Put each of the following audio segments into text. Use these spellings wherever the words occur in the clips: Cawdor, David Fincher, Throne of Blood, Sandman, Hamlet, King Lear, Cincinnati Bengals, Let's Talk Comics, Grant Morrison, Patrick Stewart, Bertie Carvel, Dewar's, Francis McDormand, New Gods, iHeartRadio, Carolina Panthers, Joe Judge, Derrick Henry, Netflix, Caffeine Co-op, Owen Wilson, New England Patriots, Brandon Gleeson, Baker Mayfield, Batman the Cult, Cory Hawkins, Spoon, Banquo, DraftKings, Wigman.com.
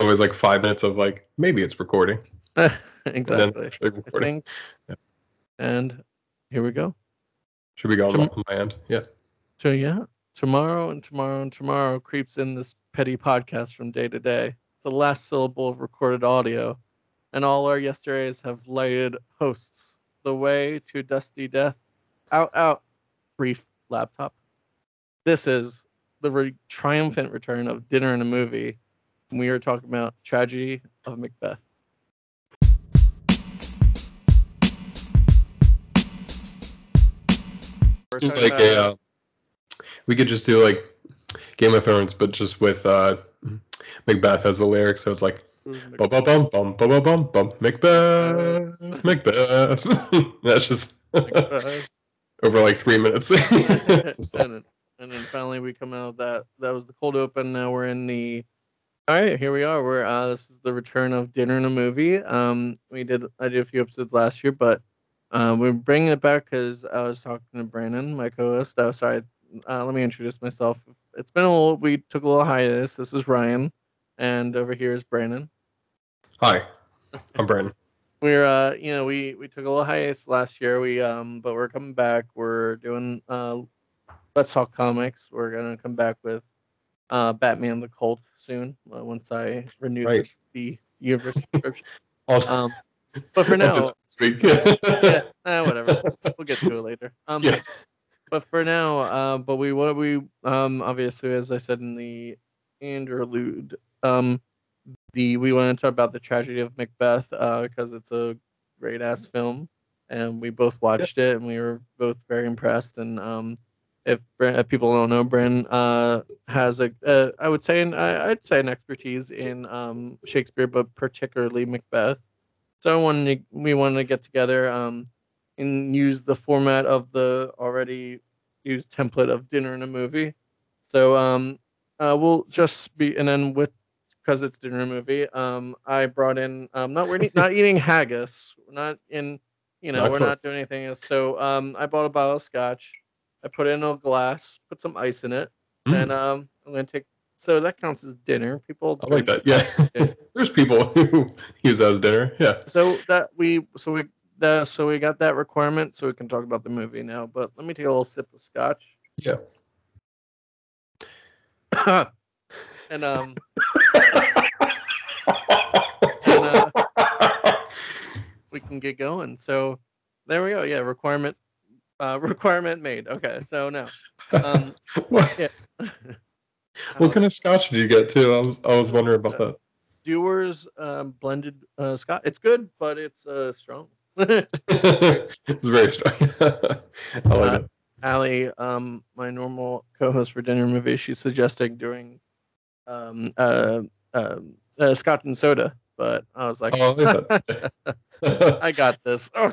always like 5 minutes of like, maybe it's recording. Exactly. And, recording. Yeah. And here we go. Should we go on my end? Yeah. So yeah, tomorrow and tomorrow and tomorrow creeps in this petty podcast from day to day. The last syllable of recorded audio, and all our yesterdays have lighted hosts. The way to dusty death. Out, out. Brief laptop. This is the triumphant return of Dinner and a Movie. We are talking about Tragedy of Macbeth. Like we could just do like Game of Thrones, but just with Macbeth as the lyrics. So it's like bum bum bum bum bum bum bum Macbeth, Macbeth. That's just over like 3 minutes. And then finally we come out of that. That was the cold open. Now we're in the. All right, here we are. We're this is the return of Dinner and a Movie. I did a few episodes last year, but we're bringing it back because I was talking to Brandon, my co-host. Oh, sorry. Let me introduce myself. It's been a little. We took a little hiatus. This is Ryan, and over here is Brandon. Hi, I'm Brandon. We're we took a little hiatus last year. We but we're coming back. We're doing Let's Talk Comics. We're gonna come back with. Batman the Cult soon once I renew the universe subscription. But for now, whatever. We'll get to it later. But for now, obviously, as I said in the interlude, we want to talk about the Tragedy of Macbeth because it's a great ass film, and we both watched it, and we were both very impressed, and If people don't know, Bryn has an expertise in Shakespeare, but particularly Macbeth. So we wanted to get together and use the format of the already used template of Dinner and a Movie. So we'll just be, and then because it's Dinner and a Movie, I brought in not eating haggis, not doing anything else. So I bought a bottle of scotch. I put it in a glass, put some ice in it, and I'm going to take... So that counts as dinner. People... I like that, yeah. There's people who use that as dinner, yeah. So we got that requirement, so we can talk about the movie now, but let me take a little sip of scotch. Yeah. And, we can get going. So there we go, yeah, requirement... requirement made. Okay, so no. What kind of scotch did you get too? I was wondering about that. Dewar's blended scotch. It's good, but it's strong. It's very strong. I like it. Allie, my normal co-host for Dinner Movie, she suggested doing scotch and soda, but I was like, I got this. Oh.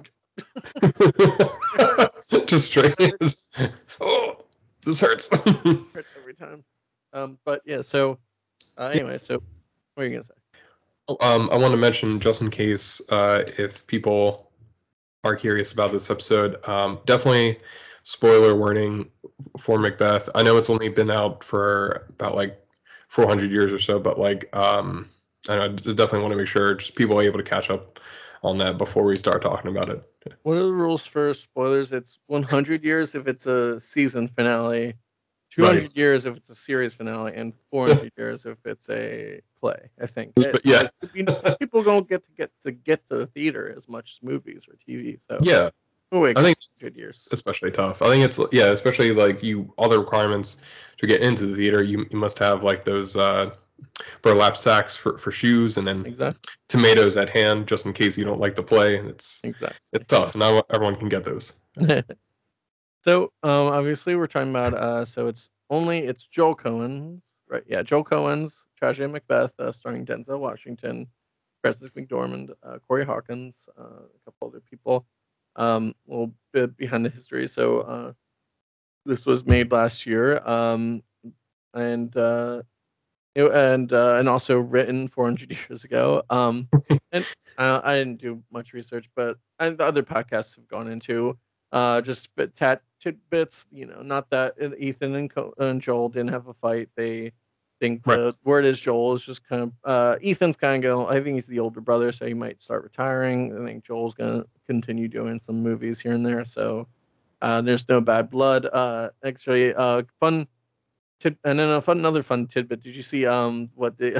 Just straight. Oh, this hurts. Hurts every time. But yeah. So, anyway. So, what are you gonna say? I want to mention, just in case, if people are curious about this episode, definitely spoiler warning for Macbeth. I know it's only been out for about like 400 years or so, but like, I definitely want to make sure just people are able to catch up on that before we start talking about it. What are the rules for spoilers? It's 100 years if it's a season finale, 200 years if it's a series finale, and 400 years if it's a play, I think. Yeah. People don't get to the theater as much as movies or TV. So yeah. I think it's good years. Especially tough. I think it's especially like all the requirements to get into the theater, you must have like those burlap sacks for shoes, and then tomatoes at hand just in case you don't like the play. It's tough. Not everyone can get those. So obviously we're talking about it's Joel Cohen's, right? Yeah, Joel Cohen's Tragedy of Macbeth, starring Denzel Washington, Francis McDormand, Cory Hawkins, a couple other people. A little bit behind the history. So this was made last year, and also written 400 years ago. And I didn't do much research, but the other podcasts have gone into just tidbits. Not that Ethan and Joel didn't have a fight. They think the word is Joel is just kind of Ethan's kind of going. I think he's the older brother, so he might start retiring. I think Joel's going to continue doing some movies here and there. So there's no bad blood. Actually, fun. And then another fun tidbit. Did you see what the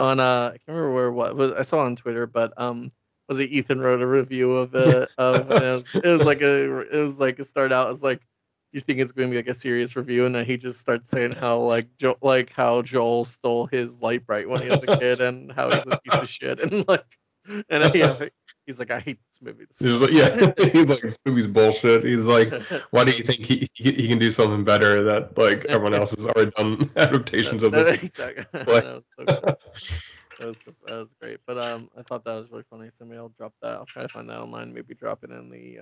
on I can't remember where what was I saw on Twitter, but was it Ethan wrote a review of it? It was like a start out as like, you think it's going to be like a serious review, and then he just starts saying how how Joel stole his light bright when he was a kid, and how he's a piece of shit, and he's like, I hate this movie. He's like, this movie's bullshit. He's like, why do you think he can do something better that like everyone else has already done adaptations of this? Exactly. That was great. But I thought that was really funny. Somebody will drop that. I'll try to find that online. Maybe drop it in the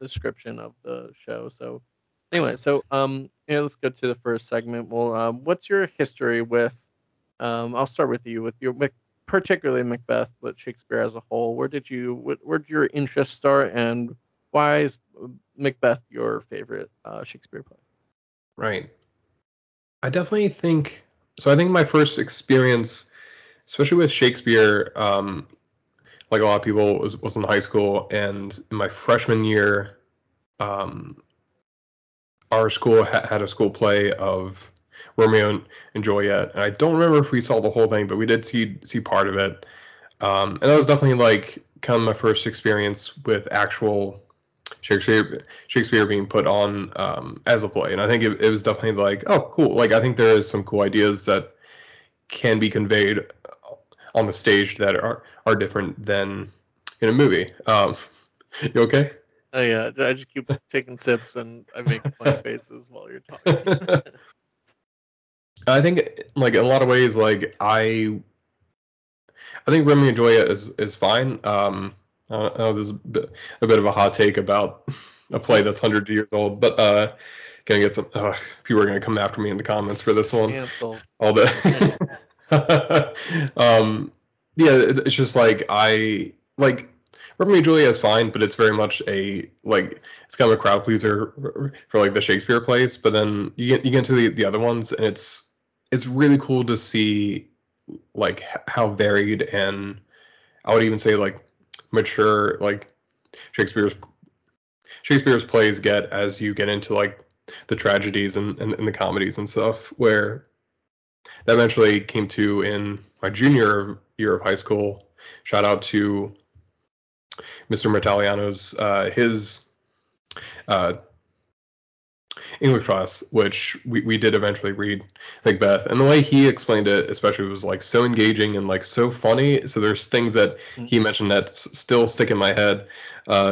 description of the show. So. Anyway, so let's go to the first segment. Well, what's your history with? I'll start with you with particularly Macbeth, but Shakespeare as a whole. Where did your interest start, and why is Macbeth your favorite Shakespeare play? Right. I definitely think so. I think my first experience, especially with Shakespeare, like a lot of people, was in high school, and in my freshman year. Our school had a school play of Romeo and Juliet, and I don't remember if we saw the whole thing, but we did see part of it. And that was definitely like kind of my first experience with actual Shakespeare being put on as a play. And I think it was definitely like, oh, cool. Like I think there is some cool ideas that can be conveyed on the stage that are different than in a movie. You okay? Oh, yeah, I just keep taking sips and I make funny faces while you're talking. I think, like, in a lot of ways, like, I think Romeo and Juliet is fine. This is a bit of a hot take about a play that's 100 years old, but gonna get some people are gonna come after me in the comments for this one. Cancel. All the yeah, it's just like Romeo and Juliet is fine, but it's very much it's kind of a crowd pleaser for like the Shakespeare plays. But then you get into the other ones, and it's really cool to see like how varied and I would even say like mature like Shakespeare's plays get as you get into like the tragedies and the comedies and stuff. Where that eventually came to in my junior year of high school. Shout out to Mr. Mertaliano's his English class, which we did eventually read Macbeth, and the way he explained it especially was like so engaging and like so funny. So there's things that he mentioned that still stick in my head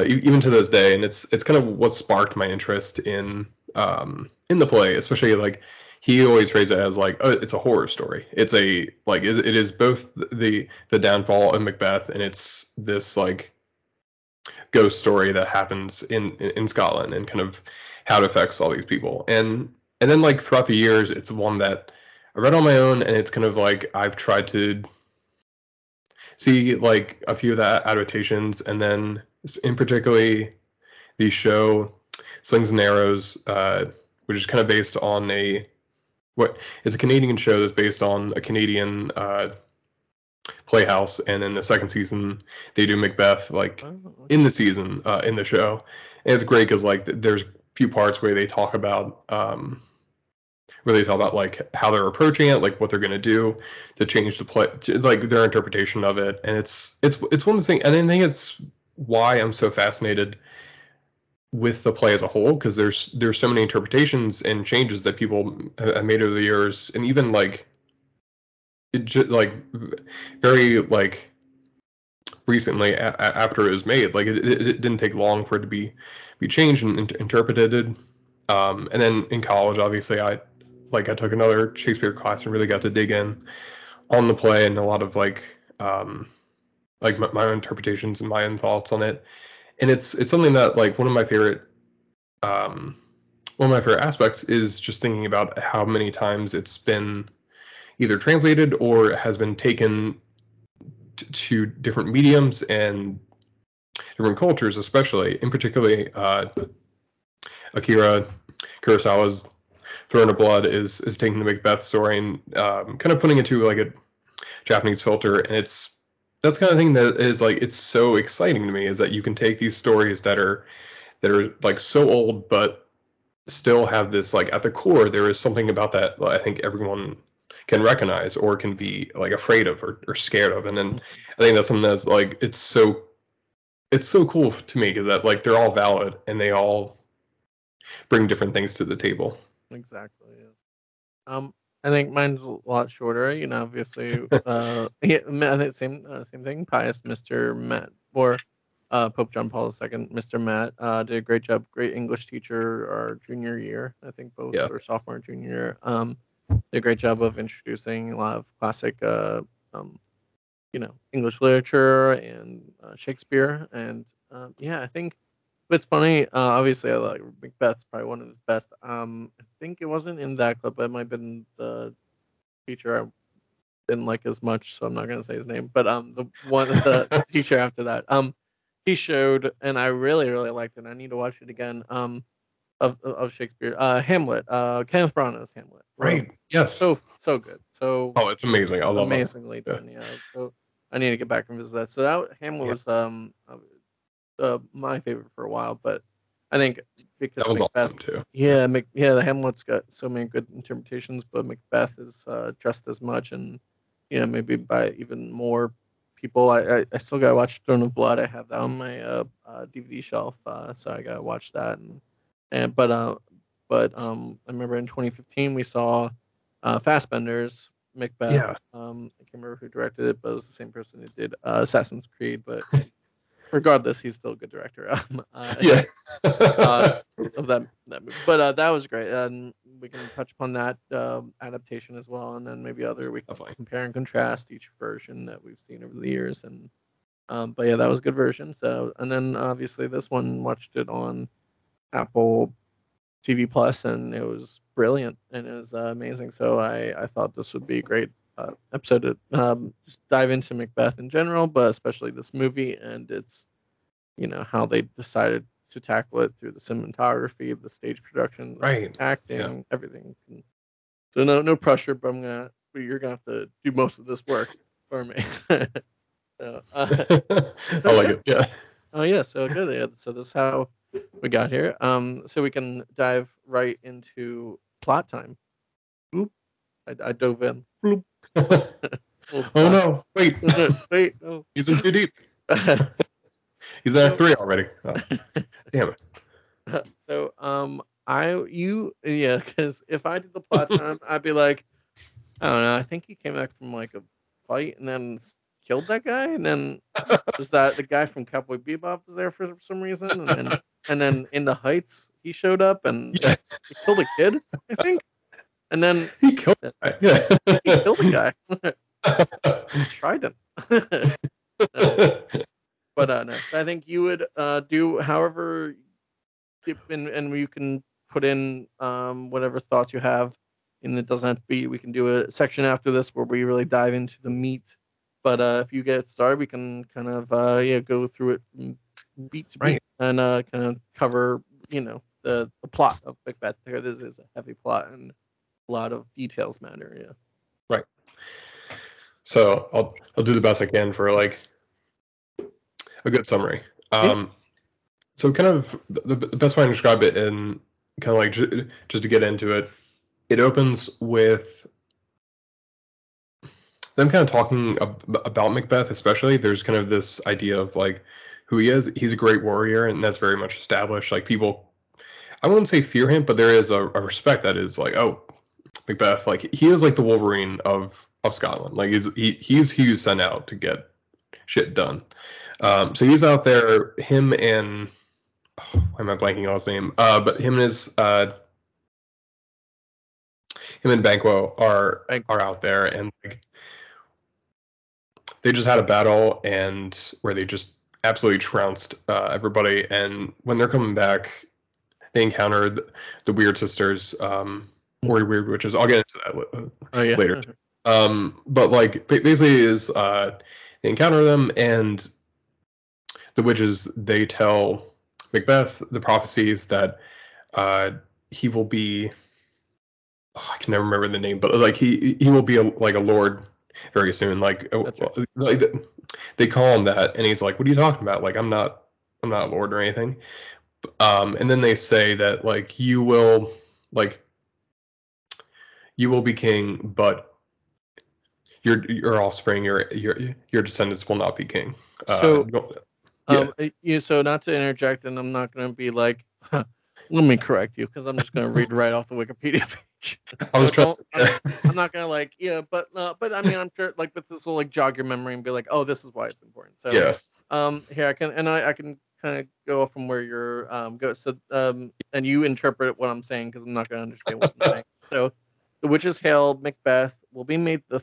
even to this day, and it's kind of what sparked my interest in the play, especially like he always phrased it as like, oh, it's a horror story. It's a like it is both the downfall of Macbeth, and it's this like ghost story that happens in Scotland and kind of how it affects all these people. And then like throughout the years, it's one that I read on my own, and it's kind of like I've tried to see like a few of the adaptations, and then in particularly the show Slings and Arrows, which is kind of based on what is a Canadian show that's based on a Canadian playhouse, and in the second season they do Macbeth like in the season in the show, and it's great because like there's a few parts where they talk about like how they're approaching it, like what they're going to do to change the play to, like their interpretation of it, and it's one of the things. And I think it's why I'm so fascinated with the play as a whole, because there's so many interpretations and changes that people have made over the years, and even like it just, like very like recently after it was made, like it didn't take long for it to be changed and interpreted. And then in college, obviously, I took another Shakespeare class and really got to dig in on the play and a lot of like my own interpretations and my own thoughts on it. And it's something that like one of my favorite aspects is just thinking about how many times it's been either translated or has been taken to different mediums and different cultures, especially in particularly Akira Kurosawa's Throne of Blood is taking the Macbeth story and kind of putting it to like a Japanese filter, and it's that's kind of thing that is like it's so exciting to me, is that you can take these stories that are like so old but still have this, like, at the core there is something about that I think everyone can recognize or can be like afraid of or scared of, and then I think that's something that's like it's so cool to me, because that like they're all valid and they all bring different things to the table. Exactly. Yeah. I think mine's a lot shorter. You know, obviously, yeah, I think same thing. Pious Mr. Matt or Pope John Paul II, Mr. Matt did a great job. Great English teacher our junior year, I think both, yeah. Or sophomore and junior year. Did a great job of introducing a lot of classic, you know, English literature and Shakespeare. And yeah, I think it's funny. Obviously, I like Macbeth's probably one of his best. I think it wasn't in that clip. It might have been the teacher I didn't like as much, so I'm not gonna say his name. But the one the teacher after that, he showed, and I really liked it. I need to watch it again. Of Shakespeare, Hamlet, Kenneth Branagh's Hamlet. Right. Yes. So good. So. Oh, it's amazing. I love it. Amazingly done. Yeah. So I need to get back and visit that. So that Hamlet was my favorite for a while, but I think because that was Macbeth, awesome too. Yeah, the Hamlet's got so many good interpretations, but Macbeth is just as much, and you know, maybe by even more people. I still gotta watch Throne of Blood. I have that on my DVD shelf, so I gotta watch that. But I remember in 2015 we saw Fassbender's Macbeth. Yeah. I can't remember who directed it, but it was the same person who did Assassin's Creed, but. Regardless, he's still a good director. Yeah. Of that movie. But that was great, and we can touch upon that adaptation as well, and then maybe other we can compare and contrast each version that we've seen over the years. And but yeah, that was a good version. So, and then obviously this one, watched it on Apple TV Plus, and it was brilliant and it was amazing. So I thought this would be a great episode to just dive into Macbeth in general, but especially this movie and its, you know, how they decided to tackle it through the cinematography, the stage production, right, acting, yeah, everything. So no pressure, but you're gonna have to do most of this work for me. So, I like it. Yeah. Oh yeah. So good. Yeah, so this is how we got here. So we can dive right into plot time. Oop. I dove in. Oh no! Wait! No. He's in too deep. He's at three already. Oh. Damn it! So, because if I did the plot time, I'd be like, I don't know. I think he came back from like a fight and then killed that guy, and then was that the guy from Cowboy Bebop was there for some reason, and then in the Heights he showed up and he killed a kid, I think. And then he killed the guy. Yeah. He killed the guy. He tried him. But no, I think you would do however, and you can put in whatever thoughts you have, and it doesn't have to be. We can do a section after this where we really dive into the meat. But if you get started, we can kind of go through it beat to beat, right, and kind of cover, you know, the plot of Macbeth. There, this is a heavy plot and lot of details matter. Yeah, right. So I'll do the best I can for like a good summary. So kind of the best way I can describe it, and kind of like just to get into it, it opens with them kind of talking about Macbeth. Especially there's kind of this idea of like who he is. He's a great warrior, and that's very much established. Like people, I wouldn't say fear him, but there is a respect that is like, oh, Macbeth, like he is like the Wolverine of Scotland. Like he was sent out to get shit done. So he's out there. Him and why am I blanking on his name? But him and Banquo are out there, and like they just had a battle and where they just absolutely trounced everybody. And when they're coming back, they encountered the Weird Sisters. Or Weird Witches. I'll get into that later. But like basically is they encounter them, and the witches, they tell Macbeth the prophecies that he will be I can never remember the name, but like he will be a lord very soon. Like, right. Like they call him that, and he's like, "What are you talking about? Like, I'm not a lord or anything." And then they say that you will be king, but your offspring, your descendants will not be king. So not to interject, and I'm not going to be like, let me correct you, because I'm just going to read right off the Wikipedia page. I'm not going to but I mean, I'm sure like with this will like jog your memory and be like, oh, this is why it's important. So yeah. Here I can kind of go from where you're go. So and you interpret what I'm saying, because I'm not going to understand what I'm saying. So the witch is hailed. Macbeth will be made the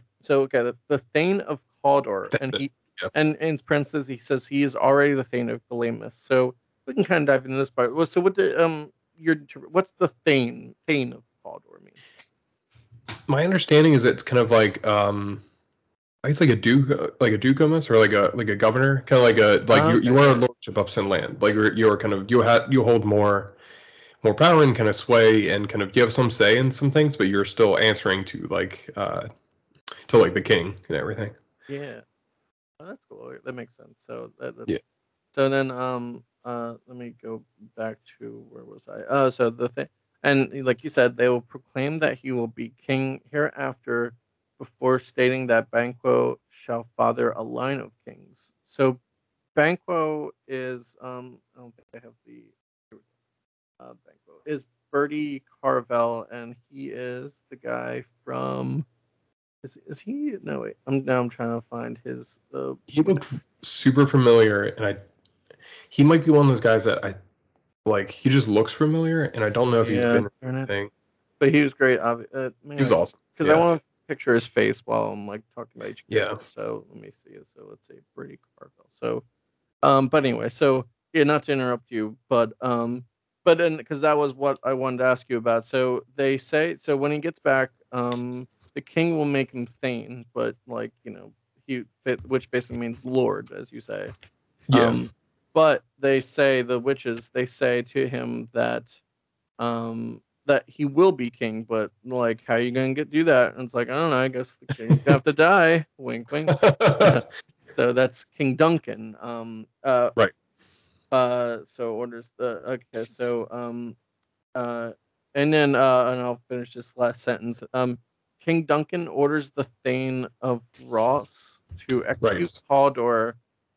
Thane of Cawdor, and he and princes. He says he is already the Thane of Glamis. So we can kind of dive into this part. So what the what's the Thane of Cawdor mean? My understanding is it's kind of like it's like a duke, like a dukemus, or like a governor, kind of you are a lordship of some land. Like you're kind of you hold more power and kind of sway, and kind of you have some say in some things, but you're still answering to like the king and everything. Yeah, well, that's cool. That makes sense. So yeah. So then let me go back to where was I? So the thing, and like you said, they will proclaim that he will be king hereafter, before stating that Banquo shall father a line of kings. So Banquo is, I don't think I have the, Banquo is Bertie Carvel, and he is the guy from, is he, no wait, I'm trying to find his. He looked super familiar, and he might be one of those guys that he just looks familiar, and I don't know if he's been in anything. But he was great, man, he was awesome. Because I want to picture his face while I'm like talking about each character. So let me see. So let's say Bertie Carvel. So, but anyway, so yeah, not to interrupt you, but then because that was what I wanted to ask you about. So they say so when he gets back, the king will make him Thane, but like which basically means lord, as you say. Yeah. But they say the witches say to him that, that he will be king, but like, how are you gonna do that? And it's like, I don't know. I guess the king's gonna have to die. Wink, wink. So that's King Duncan. Right. So orders the okay. So and then and I'll finish this last sentence. King Duncan orders the Thane of Ross to execute Cawdor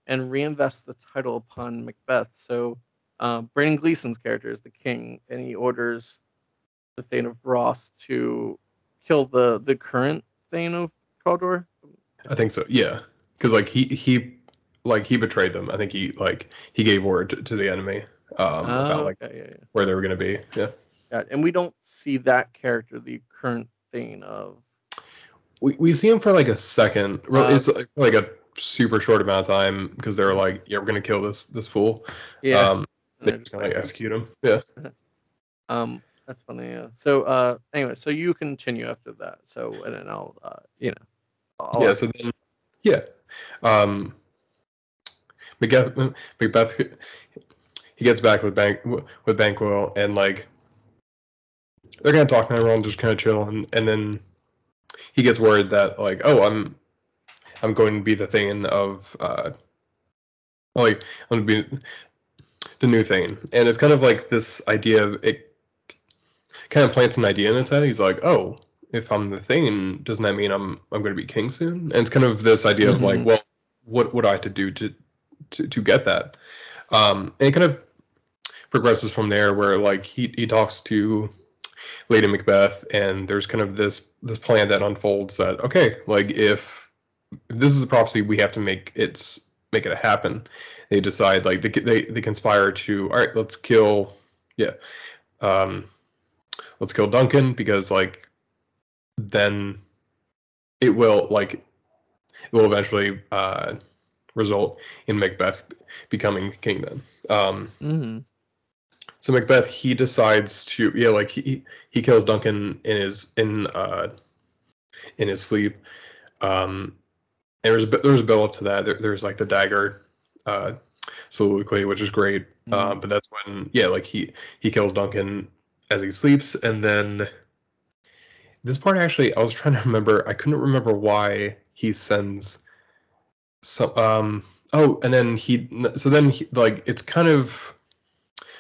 and reinvest the title upon Macbeth. So Brandon Gleeson's character is the king, and he orders the Thane of Ross to kill the current Thane of Cawdor. I think so, yeah, because like he betrayed them. I think he gave word to the enemy about where they were going to be. Yeah, and we don't see that character, the current Thane of. We see him for like a second. It's like a super short amount of time, because they're like, yeah, we're going to kill this fool. Yeah, they just like execute him. Yeah. That's funny. Yeah. So anyway, so you continue after that. So and then I'll Macbeth he gets back with Banquo, and like they're kind of talking to everyone, just kind of chill, and then he gets word that like, oh, I'm going to be the Thane of I'm going to be the new Thane, and it's kind of like this idea of it. Kind of plants an idea in his head. He's like, "Oh, if I'm the Thane, doesn't that mean I'm going to be king soon?" And it's kind of this idea of like, "Well, what would I have to do to get that?" And it kind of progresses from there, where like he talks to Lady Macbeth, and there's kind of this plan that unfolds that okay, like if this is the prophecy, we have to make it happen. They decide like they conspire to all right, let's kill Duncan, because like then it will eventually result in Macbeth becoming king then. So Macbeth, he decides to he kills Duncan in his sleep. And there's a build up to that. There's like the dagger soliloquy, which is great. But that's when he kills Duncan as he sleeps, and then This part, actually, I was trying to remember. I couldn't remember why he sends. So, then like, it's kind of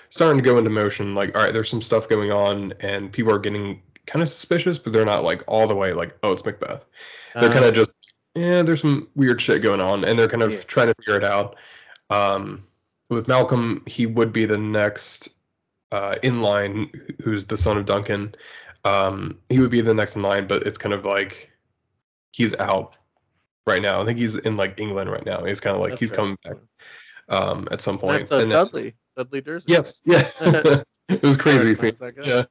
starting to go into motion. Like, all right, there's some stuff going on, and people are getting kind of suspicious, but they're not like all the way like, oh, it's Macbeth. They're kind of just, yeah, there's some weird shit going on, and they're kind of trying to figure it out. With Malcolm, he would be the next in line, who's the son of Duncan. He would be the next in line, but it's kind of like he's out right now. I think he's in like England right now. He's kind of like he's coming back at some point. That's Dudley Dursley. Yes, yeah. It was crazy. Yeah.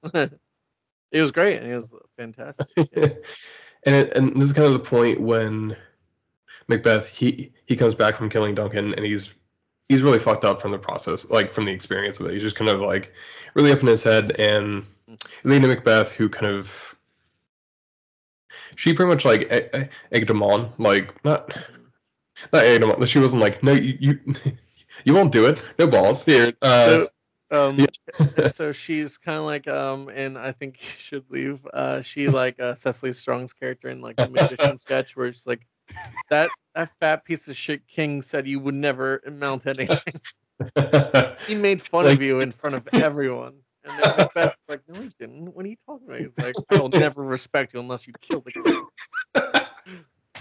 It was great, and it was fantastic. Yeah. And this is kind of the point when Macbeth he comes back from killing Duncan, and he's really fucked up from the process, like from the experience of it. He's just kind of like really up in his head, and Lady Macbeth, who kind of, she pretty much like egged him on, like not egged him on. She wasn't like, no, you won't do it. No balls here. So she's kind of like, and I think you should leave. She like Cecily Strong's character in like the magician sketch, where she's like, that fat piece of shit king said you would never amount to anything. He made fun of you in front of everyone. And then Macbeth's like, no, he didn't. What are you talking about? He's like, I will never respect you unless you kill the king.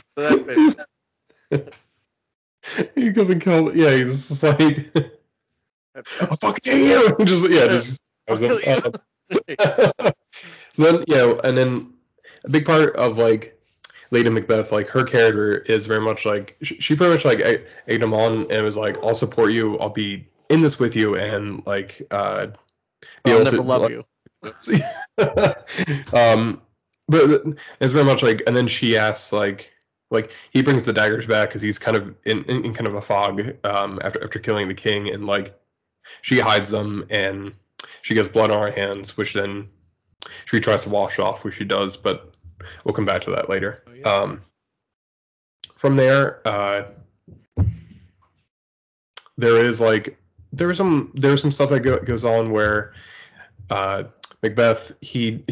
So that bit. He doesn't kill. Yeah, he's just like, I'll fucking you. Just So then, and then a big part of like Lady Macbeth, like her character is very much like she pretty much like egged him on and was like, I'll support you. I'll be in this with you, and like. I'll never love you. But it's very much like, and then she asks, like he brings the daggers back because he's kind of in kind of a fog after killing the king, and like she hides them, and she gets blood on her hands, which then she tries to wash off, which she does, but we'll come back to that later. Oh, yeah. From there, there's some stuff that goes on where Macbeth he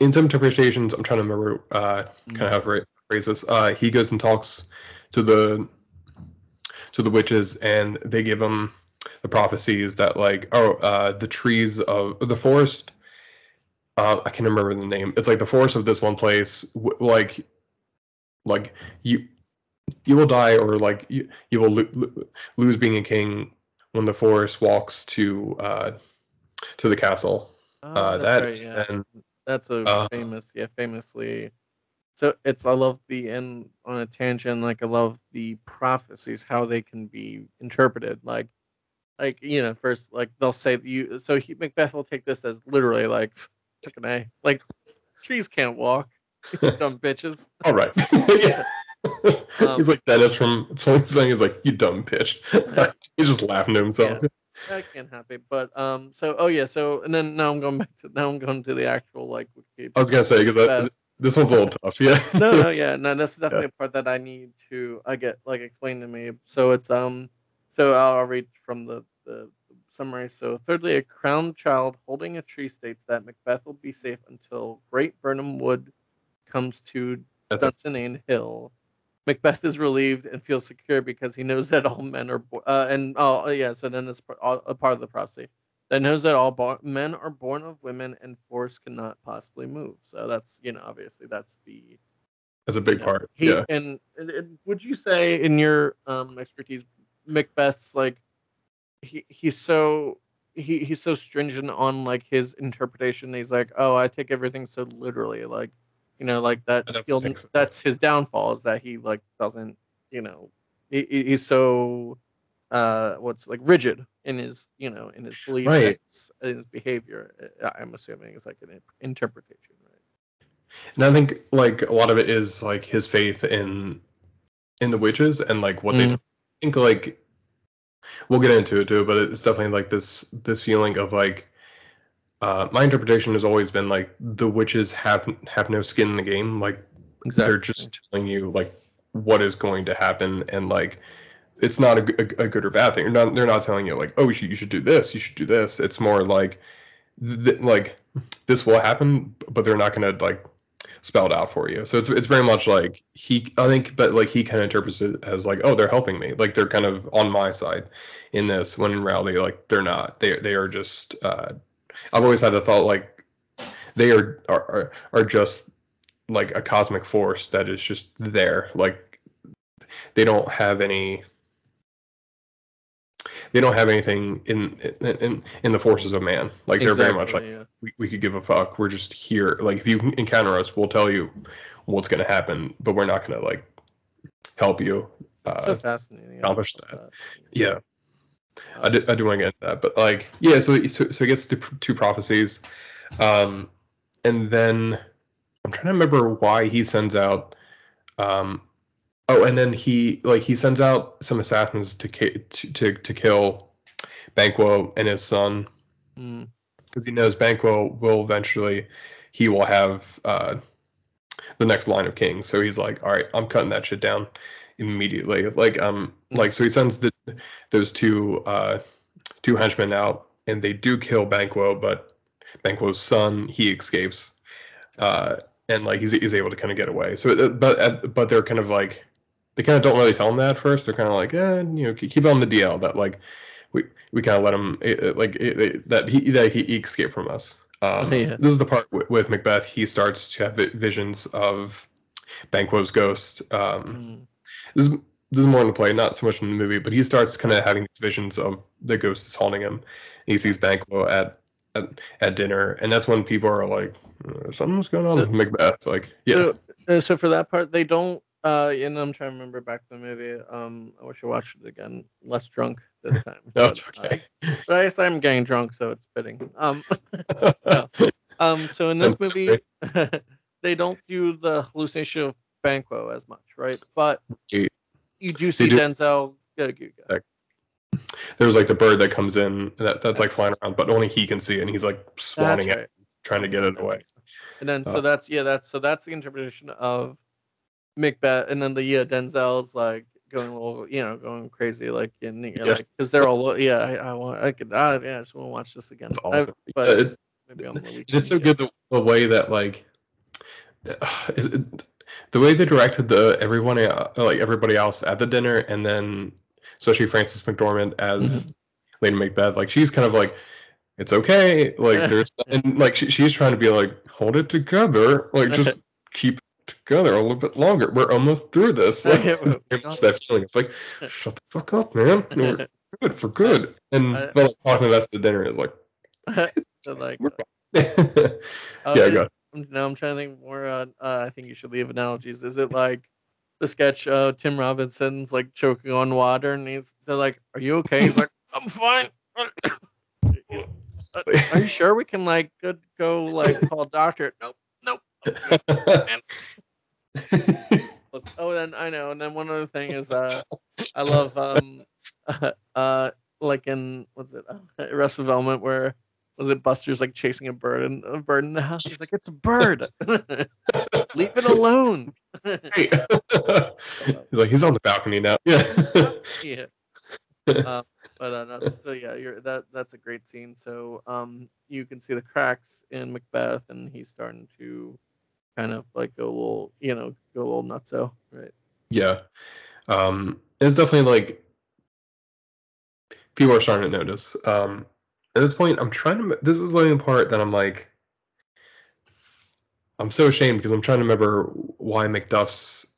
in some interpretations, I'm trying to remember kind of how to phrase this, he goes and talks to the witches, and they give him the prophecies that like, the trees of the forest, I can't remember the name, it's like the forest of this one place, like you will die, or like you will lose being a king when the forest walks to the castle. And that's a famously. So I love the end on a tangent. Like, I love the prophecies, how they can be interpreted. Like first, like they'll say you. So Macbeth will take this as literally like, fucking A, like trees can't walk, you dumb bitches. All right. Yeah. He's like that is from something. He's like, you dumb bitch. He's just laughing to himself. Yeah, that can't happen. But I'm going to the actual like. I was gonna say because this one's a little tough. Yeah. No. This is definitely a part that I need to get like explained to me. So it's so I'll read from the summary. So thirdly, a crowned child holding a tree states that Macbeth will be safe until Great Burnham Wood comes to Dunsinane Hill. Macbeth is relieved and feels secure because he knows that all men are born. So then this a part of the prophecy that knows that all men are born of women and force cannot possibly move. So that's obviously that's a big part. Yeah. And would you say in your expertise, Macbeth's like he's so stringent on like his interpretation. He's like, oh, I take everything so literally, like. That's his downfall, is that he like doesn't, he's so rigid in his in his beliefs, right, in his behavior. I'm assuming it's like an interpretation, right? And I think like a lot of it is like his faith in the witches and like what they think. Like we'll get into it too, but it's definitely like this feeling of like. My interpretation has always been like the witches have no skin in the game. Like They're just telling you like what is going to happen, and like it's not a good or bad thing. They're not telling you like, oh, you should do this, you should do this. It's more like like this will happen, but they're not going to like spell it out for you. So it's very much like he kind of interprets it as like, oh, they're helping me, like they're kind of on my side in this, when in reality, like they're not. They are just. I've always had the thought like they are just like a cosmic force that is just there. Like they don't have any. They don't have anything in the forces of man. Like they're very much like, yeah, we could give a fuck. We're just here. Like if you encounter us, we'll tell you what's going to happen, but we're not going to like help you. So fascinating. Accomplish that. Yeah. I do want to get into that, but like, yeah. So it gets to two prophecies, and then I'm trying to remember why he sends out. And then he sends out some assassins to kill Banquo and his son, because he knows Banquo will eventually, he will have the next line of kings. So he's like, all right, I'm cutting that shit down immediately. Like so he sends those two henchmen out, and they do kill Banquo, but Banquo's son, he escapes, and like he's able to kind of get away. So but they're kind of like. They kind of don't really tell him that at first. They're kind of like, keep on the DL that like we kind of let him that he escaped from us. Yeah. This is the part with Macbeth. He starts to have visions of Banquo's ghost. This is more in the play, not so much in the movie, but he starts kind of having these visions of the ghost is haunting him. He sees Banquo at dinner, and that's when people are like, something's going on with Macbeth. Like, yeah. So for that part, they don't. And I'm trying to remember back to the movie. I wish I watched it again, less drunk this time. That's okay. But I guess I'm getting drunk, so it's fitting. No. So in this movie, they don't do the hallucination of Banquo as much, right? But you do see Denzel. Go. There's like the bird that comes in that's like flying around, but only he can see it, and he's like swanning it, trying to get it away. And then that's the interpretation of Macbeth, and then the Denzel's like going a little, going crazy, like because they're all I just want to watch this again. It's awesome. Maybe on the weekend, it's so good the way that like the way they directed everybody else at the dinner, and then especially Francis McDormand as Lady Macbeth, like she's kind of like, it's okay, like there's and like she's trying to be like, hold it together, like just keep together a little bit longer. We're almost through this. Like, that feeling. It's like, shut the fuck up, man. No, we're good for good. And talking about the dinner is like, go. Now I'm trying to think more. I think you should leave analogies. Is it like the sketch of Tim Robinson's like choking on water, and they're like, "Are you okay?" He's like, "I'm fine." Are you sure we can like go like call doctor? Nope. Then I know. And then one other thing is, I love like in Arrested Development, where Buster's like chasing a bird in the house. He's like, it's a bird. Leave it alone. Hey. He's on the balcony now. Yeah. That's a great scene. So you can see the cracks in Macbeth, and he's starting to kind of like go a little nutso, right? Yeah. It's definitely like people are starting to notice. At this point, this is the only part that I'm like, I'm so ashamed because I'm trying to remember why Macduff's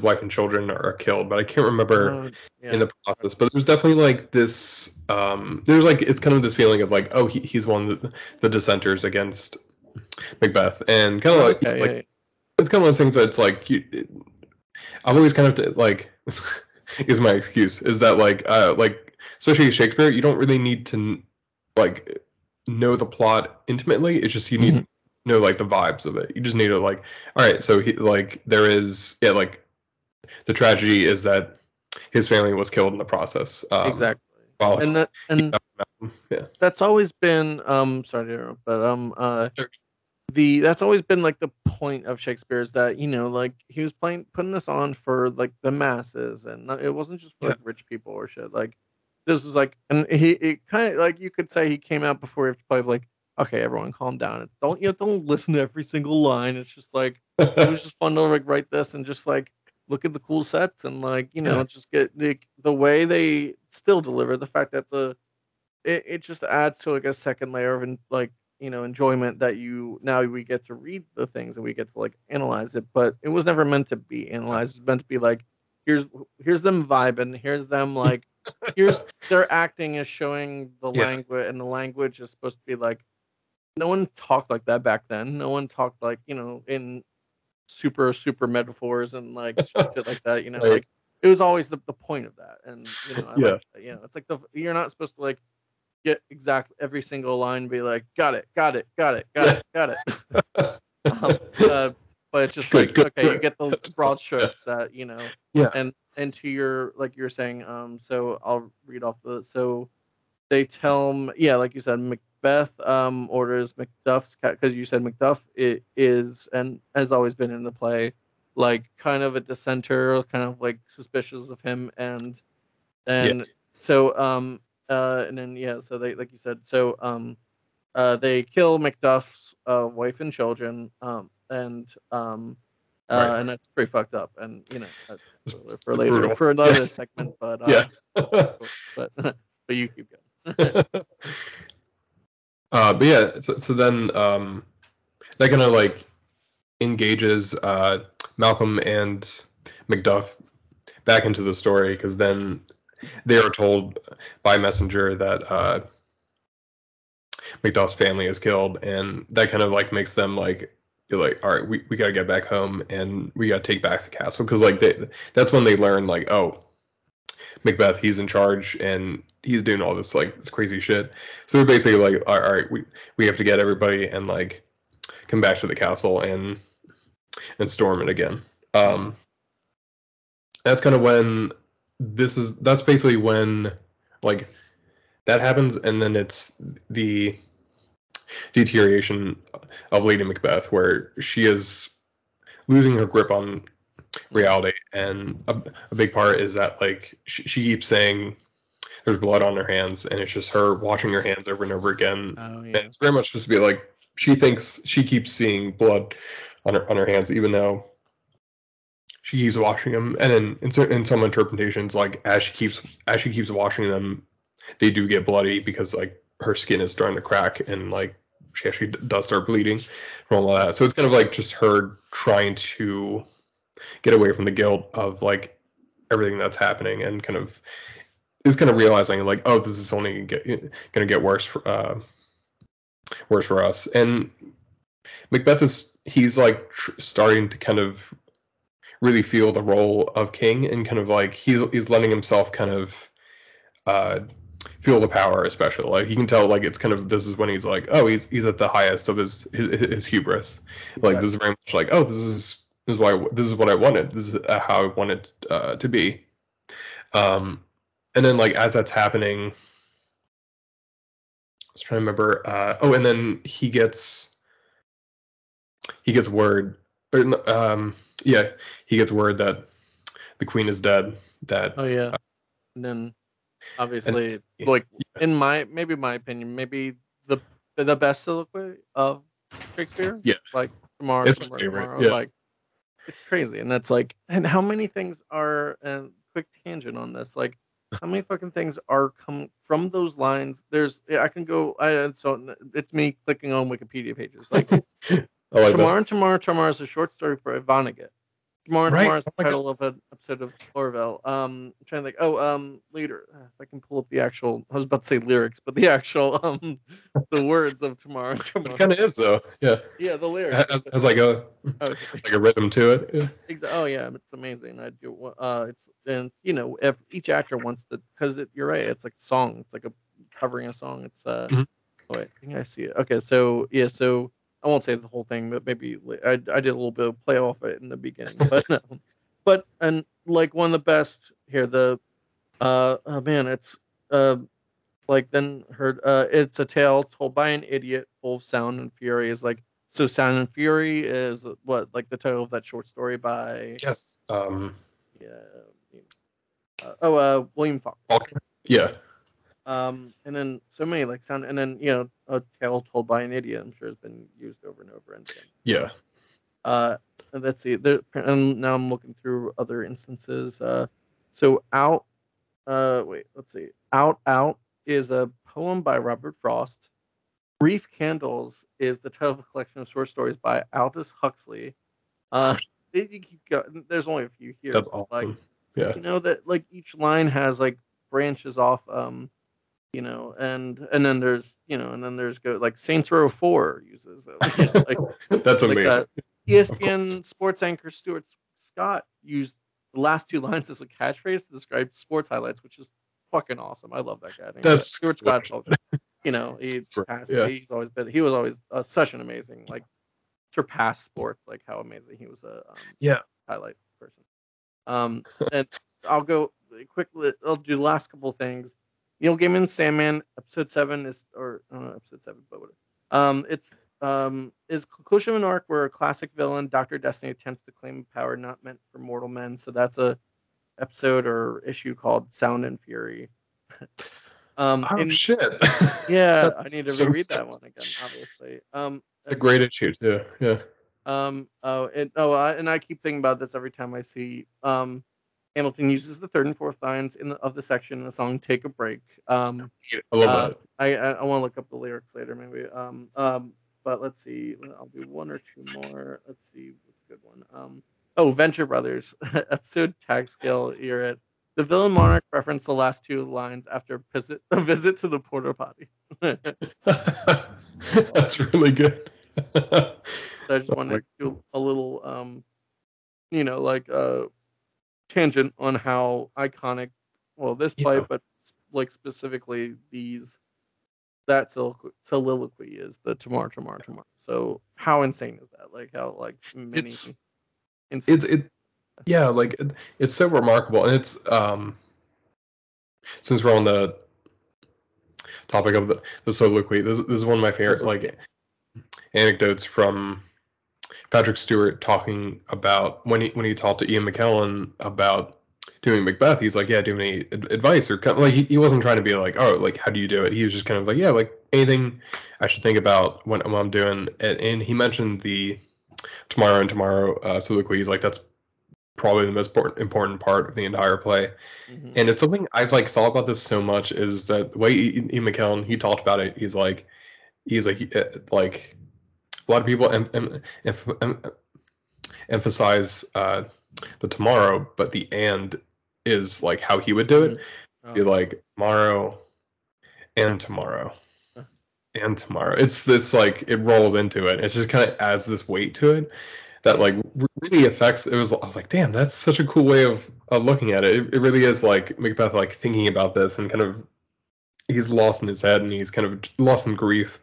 wife and children are killed, but I can't remember in the process. But there's definitely like this, there's like, it's kind of this feeling of like, oh, he's one of the dissenters against Macbeth, and kind of it's kind of one of those things that's like, I've always kind of like, is my excuse is that like especially Shakespeare, you don't really need to like know the plot intimately. It's just you need to know like the vibes of it. You just need to like, all right, so he like there is like the tragedy is that his family was killed in the process. That's always been sorry to interrupt, but that's always been like the point of Shakespeare is that like he was putting this on for like the masses, and it wasn't just for like rich people or shit. Like this was like, and he kind of like you could say he came out before he had to play like okay, everyone calm down. It's, don't you don't listen to every single line. It's just like it was just fun to like write this and just like look at the cool sets and like, you know, just get the way they still deliver, the fact that it just adds to like a second layer of like, you know, enjoyment that we get to read the things and we get to like analyze it, but it was never meant to be analyzed. It's meant to be like, here's them vibing, here's them like, here's their acting is showing the language, and the language is supposed to be like, no one talked like that back then. No one talked like, you know, in super metaphors and like shit like that, you know, like it was always the point of that. And, you know, you know, it's like you're not supposed to like get exactly every single line and be like, got it. But it's just like, okay, you get the broad strokes that, you know, and to your, like you're saying, so I'll read off so they tell, like you said, Macbeth orders Macduff's cat, because you said Macduff is and has always been in the play, like kind of a dissenter, kind of like suspicious of him, and so and then so they, like you said, so they kill Macduff's wife and children, and that's pretty fucked up, and you know that's for later brutal. For another segment, but but you keep going. But yeah, so then that kind of like engages Malcolm and Macduff back into the story, because then they are told by messenger that Macduff's family is killed, and that kind of like makes them like be like, all right, we gotta get back home and we gotta take back the castle, because like that's when they learn like, oh, Macbeth, he's in charge and he's doing all this like this crazy shit. So we're basically like, all right, we have to get everybody and like come back to the castle and storm it again. That's kind of when that's basically when like that happens, and then it's the deterioration of Lady Macbeth, where she is losing her grip on reality, and a big part is that like she keeps saying there's blood on her hands, and it's just her washing her hands over and over again. And it's very much supposed to be like she thinks she keeps seeing blood on her hands, even though she keeps washing them. And in some interpretations, like as she keeps washing them, they do get bloody, because like her skin is starting to crack, and like she actually does start bleeding from all that. So it's kind of like just her trying to get away from the guilt of like everything that's happening, and kind of realizing like, oh, this is only gonna get worse for us. And Macbeth he's like starting to kind of really feel the role of king, and kind of like he's letting himself kind of feel the power, especially like you can tell like it's kind of, this is when he's like, oh, he's at the highest of his hubris. Like this is very much like, oh, this is what I wanted. This is how I wanted to be. And then like as that's happening, I was trying to remember. And then he gets word, or he gets word that the queen is dead. And then obviously, and, like in my opinion, maybe the best soliloquy of Shakespeare. Yeah, like tomorrow, it's my favorite. Tomorrow, like. It's crazy, and that's like, and how many things are, and quick tangent on this, like how many fucking things are come from those lines. There's, I can go, so it's me clicking on Wikipedia pages. Like, Tomorrow is a short story by Vonnegut. Tomorrow is the title of an episode of Orville. I'm trying to think. Later, if I can pull up the actual, I was about to say lyrics, but the actual, the words of Tomorrow. It kind of is though. Yeah. Yeah, the lyrics. Has like a rhythm to it. Yeah. Oh yeah, it's amazing. I do. You know, if each actor wants to, because you're right, it's like a song. It's like a covering a song. It's Oh, wait, I think I see it. Okay, so yeah, so. I won't say the whole thing, but maybe I did a little bit of play off it in the beginning. But and like one of the best here, the it's like then heard it's a tale told by an idiot full of sound and fury is like, so sound and fury is what, like the title of that short story by William Faulkner. And then so many like sound, and then, you know, a tale told by an idiot, I'm sure, has been used over and over and again. Yeah. Let's see. There, and now I'm looking through other instances. So Out, wait, let's see. Out is a poem by Robert Frost. Brief Candles is the title of a collection of short stories by Aldous Huxley. You keep going. There's only a few here. That's awesome. Like, yeah. You know that like each line has like branches off. You know, and then there's, you know, and then there's go like Saints Row 4 uses it. You know, like, that's amazing. Like ESPN sports anchor Stuart Scott used the last two lines as a catchphrase to describe sports highlights, which is fucking awesome. I love that guy. Anyway, that's Stuart Scott. You know, he's always been. He was always such an amazing, like, surpassed sports. Like how amazing he was a highlight person. And I'll go quickly. I'll do the last couple of things. Neil Gaiman's Sandman episode 7, but whatever. It's conclusion of an arc where a classic villain, Dr. Destiny, attempts to claim power not meant for mortal men. So that's a episode or issue called Sound and Fury. Shit. Yeah, I need to reread that one again, obviously. The great issues, yeah. And I keep thinking about this every time I see Hamilton uses the third and fourth lines of the section in the song "Take a Break." I love that. I want to look up the lyrics later, maybe. But let's see. I'll do one or two more. Let's see what's a good one. Venture Brothers episode Tag Skill. You're at the villain monarch referenced the last two lines after a visit to the porta potty. That's really good. So I just wanted to do a little, tangent on how iconic specifically that soliloquy is, the tomorrow. So how insane is that? Like how like many it's so remarkable. And it's since we're on the topic of the soliloquy, this is one of my favorite like anecdotes from Patrick Stewart talking about when he talked to Ian McKellen about doing Macbeth. He's like, yeah, do you have any advice or like he wasn't trying to be like, oh, like how do you do it? He was just kind of like, yeah, like anything I should think about when I'm doing it. And he mentioned the Tomorrow and Tomorrow soliloquy. He's like, that's probably the most important part of the entire play. Mm-hmm. And it's something I've like thought about this so much, is that the way Ian McKellen, he talked about it. He's like a lot of people emphasize the tomorrow, but the and is like how he would do it. Oh. Be like tomorrow and tomorrow and tomorrow. It's this like it rolls into it. It just kind of adds this weight to it that like really affects. It was I was like, damn, that's such a cool way of looking at it. It really is like Macbeth like thinking about this and kind of he's lost in his head and he's kind of lost in grief.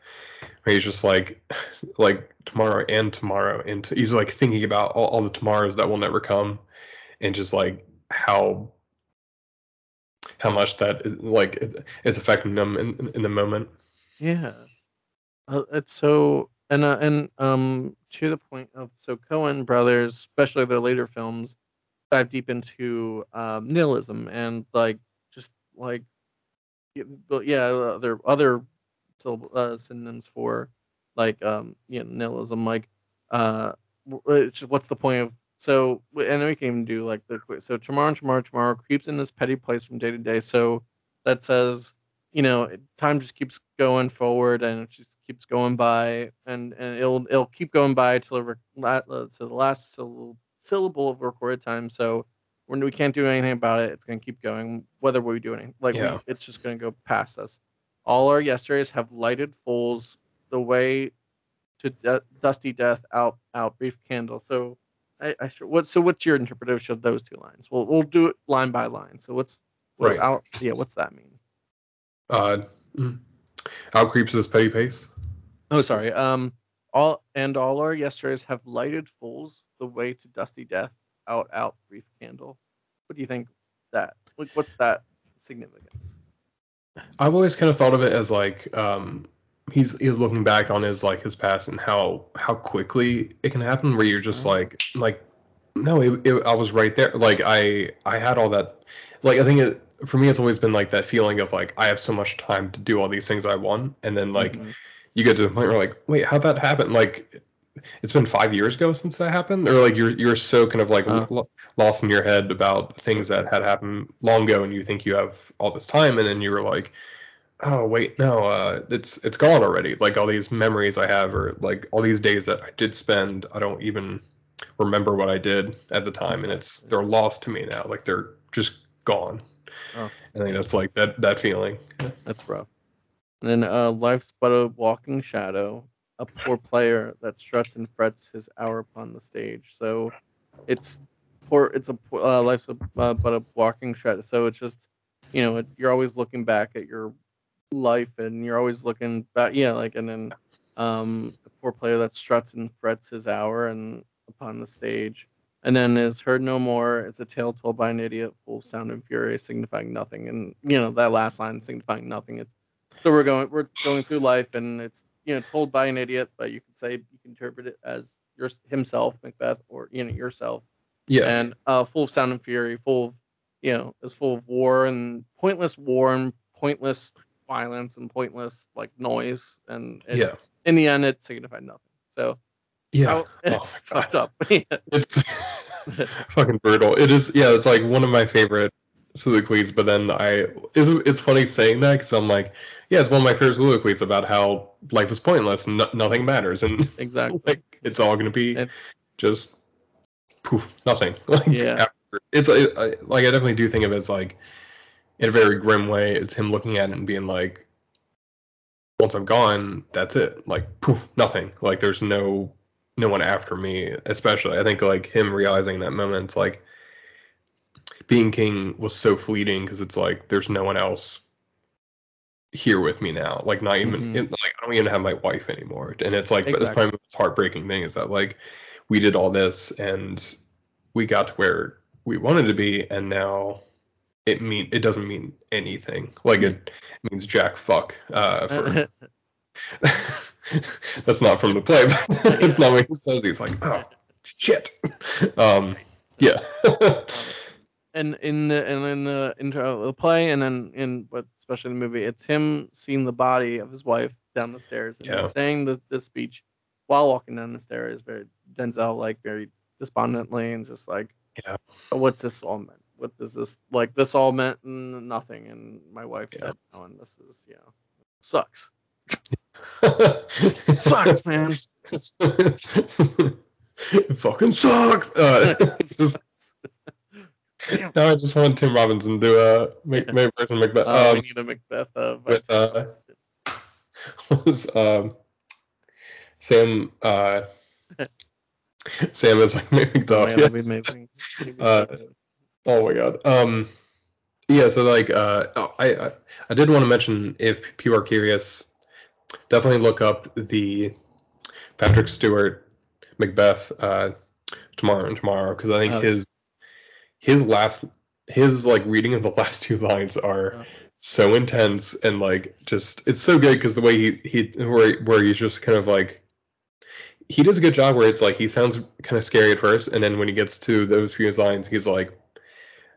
He's just like tomorrow, and he's like thinking about all the tomorrows that will never come, and just like how much that like it's affecting them in the moment. Yeah, it's so and to the point of so Coen brothers, especially their later films, dive deep into nihilism and like just like other synonyms for like nihilism, like what's the point of and we can even do like tomorrow creeps in this petty place from day to day, so that says, you know, time just keeps going forward and it just keeps going by and it'll keep going by till the last syllable of recorded time, so when we can't do anything about it, it's going to keep going whether we do anything it's just going to go past us. All our yesterdays have lighted fools the way to dusty death. Out, brief candle. So, what's your interpretation of those two lines? Well, we'll do it line by line. So, right. Out? Yeah, what's that mean? Out creeps this petty pace. Oh, sorry. All our yesterdays have lighted fools the way to dusty death. Out, brief candle. What do you think that? Like, what's that significance? I've always kind of thought of it as like he's looking back on his like his past and how quickly it can happen, where you're just like no, I was right there, like I had all that, like I think it for me, it's always been like that feeling of like, I have so much time to do all these things I want. And then like, you get to the point where like, wait, how'd that happen? Like, it's been 5 years ago since that happened, or like you're so kind of like lost in your head about things that had happened long ago, and you think you have all this time, and then you were like, oh wait, no, it's gone already. Like all these memories I have, or like all these days that I did spend, I don't even remember what I did at the time, and they're lost to me now. Like they're just gone. And I think that's like that feeling. That's rough. And then life's but a walking shadow. A poor player that struts and frets his hour upon the stage. So it's poor. It's a life's but a walking shadow. So it's just, you know, you're always looking back at your life, and you're always looking back. Yeah, like, and then a poor player that struts and frets his hour and upon the stage, and then is heard no more. It's a tale told by an idiot, full of sound and fury, signifying nothing. And you know that last line, signifying nothing. It's so we're going through life, and it's, you know, told by an idiot, but you could say, you can interpret it as himself, Macbeth, or, you know, yourself. Yeah. And full of sound and fury, full of, you know, is full of war and pointless violence and pointless like noise. And it, yeah, in the end, it signified nothing. So yeah, it's fucked up. It's fucking brutal. It is. Yeah, it's like one of my favorite soliloquies. But then it's funny saying that, because I'm like, yeah, it's one of my favorite soliloquies about how life is pointless and nothing matters, and exactly, like, it's all gonna be just poof, nothing. Like, yeah, like I definitely do think of it as like, in a very grim way, it's him looking at it and being like, once I'm gone, that's it. Like poof, nothing. Like there's no one after me. Especially, I think like him realizing that moment, it's like, being king was so fleeting, because it's like, there's no one else here with me now. Like not even, like I don't even have my wife anymore. And it's like, but that's probably the most heartbreaking thing, is that like, we did all this and we got to where we wanted to be, and now it doesn't mean anything. Like it means jack fuck. That's not from the play, but it's not making sense. He's like, oh shit. Yeah. And in the intro of the play, and then but especially in the movie, it's him seeing the body of his wife down the stairs, and saying the speech while walking down the stairs, very Denzel, like very despondently, and just like, oh, what's this all meant? What does this, like, this all meant nothing, and my wife said, oh, and this is, you know, sucks. It sucks, man. It fucking sucks. It's just. Now I just want Tim Robinson to make version of Macbeth. We need a Macbeth with Sam. Sam is like Macduff. Yeah, that'd be amazing. Oh my god. Yeah. So like, I did want to mention, if people are curious, definitely look up the Patrick Stewart Macbeth tomorrow, because I think his like reading of the last two lines are so intense, and like, just, it's so good, because the way where he's just kind of like, he does a good job where it's like, he sounds kind of scary at first, and then when he gets to those few lines, he's like,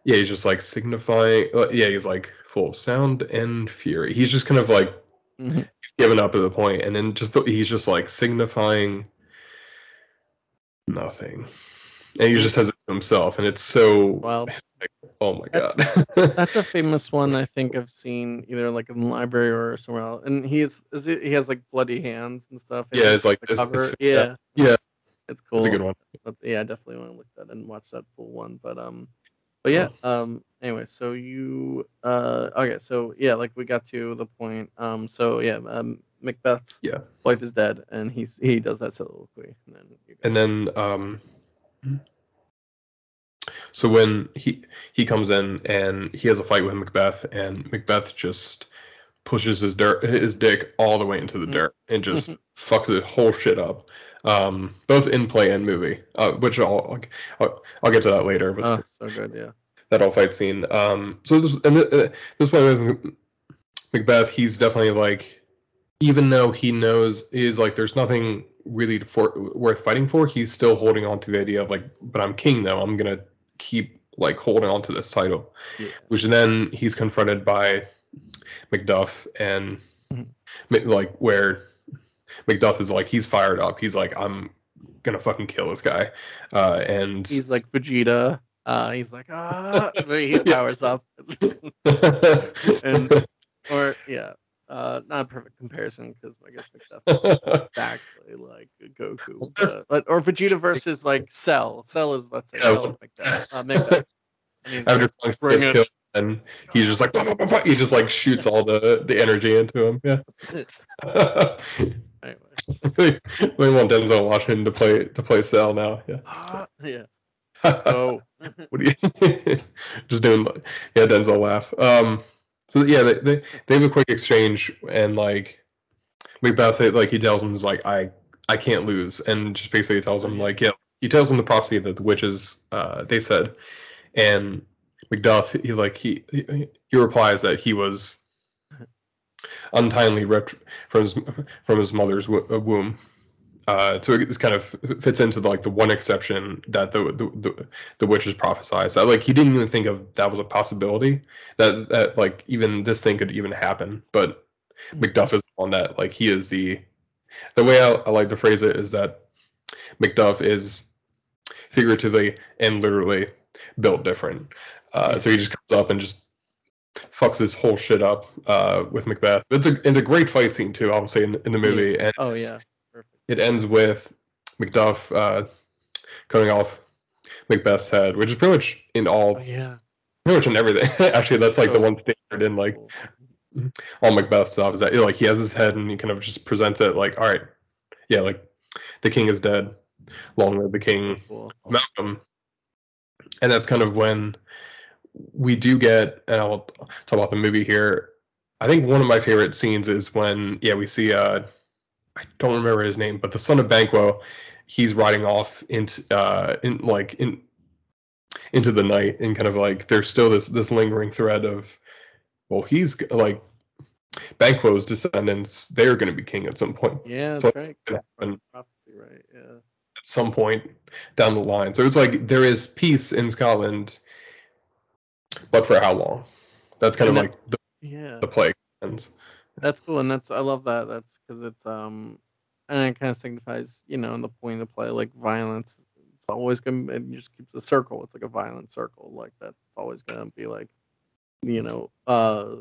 yeah, he's just like signifying, yeah, he's like full of sound and fury. He's just kind of like, he's given up at the point, and then just he's just like signifying nothing. And he just has it to himself, and it's so wild. It's like, oh my god, that's a famous one. I think I've seen either like in the library or somewhere else. And he has like bloody hands and stuff. And yeah, it's like this cover. Yeah, it's cool. It's a good one. Yeah, I definitely want to look that and watch that full one. But yeah. Anyway, so you. Okay. So yeah, like we got to the point. So yeah. Macbeth's wife is dead, and he does that soliloquy, and then. So when he comes in and he has a fight with Macbeth, and Macbeth just pushes his dick all the way into the dirt, and just fucks the whole shit up, both in play and movie, which I'll get to that later. But so good, yeah. That whole fight scene. So this way with Macbeth, he's definitely like, even though he knows is like, there's nothing really worth fighting for, he's still holding on to the idea of like, but I'm king though, I'm gonna keep like holding on to this title, which then he's confronted by Macduff and like where Macduff is like, he's fired up. He's like, I'm gonna fucking kill this guy. And he's like Vegeta. He's like, ah, he powers up. And or not a perfect comparison because I guess Macduff is exactly like Goku, but or Vegeta versus like Cell. Cell is let's say Macduff. Macduff. And I'm like, just like gets killed, and he's just like blah, blah, blah, blah. He just like shoots all the energy into him. Yeah. Anyway, we want Denzel Washington to play Cell now. Yeah. Yeah. Oh, what do you just doing? Yeah, Denzel laugh. So yeah, they have a quick exchange, and like Macbeth, like he tells him is like I can't lose, and just basically tells him like he tells him the prophecy that the witches they said, and Macduff he replies that he was untimely ripped from his mother's womb. So this kind of fits into like the one exception that the witches prophesied that like he didn't even think of that was a possibility that like even this thing could even happen. But Macduff is on that, like he is the way I like to phrase it is that Macduff is figuratively and literally built different. So he just comes up and just fucks this whole shit up with Macbeth. It's a great fight scene too, obviously in the movie. And it ends with Macduff cutting off Macbeth's head, which is pretty much in all, pretty much in everything. Actually, that's so like the one standard in like all Macbeth stuff is that like he has his head and he kind of just presents it like, all right, yeah, like the king is dead, long live the king, Malcolm. And that's kind of when we do get, and I'll talk about the movie here. I think one of my favorite scenes is when we see I don't remember his name, but the son of Banquo, he's riding off into the night, and kind of like there's still this lingering thread of, well, he's like Banquo's descendants, they're going to be king at some point. Yeah, that's right. Prophecy, right? Yeah. At some point down the line, so it's like there is peace in Scotland, but for how long? That's kind of like the plague ends. That's cool, and I love that. That's because it's and it kind of signifies, in the point of the play, like violence. It's always gonna, it just keeps a circle. It's like a violent circle, like that's always gonna be like, like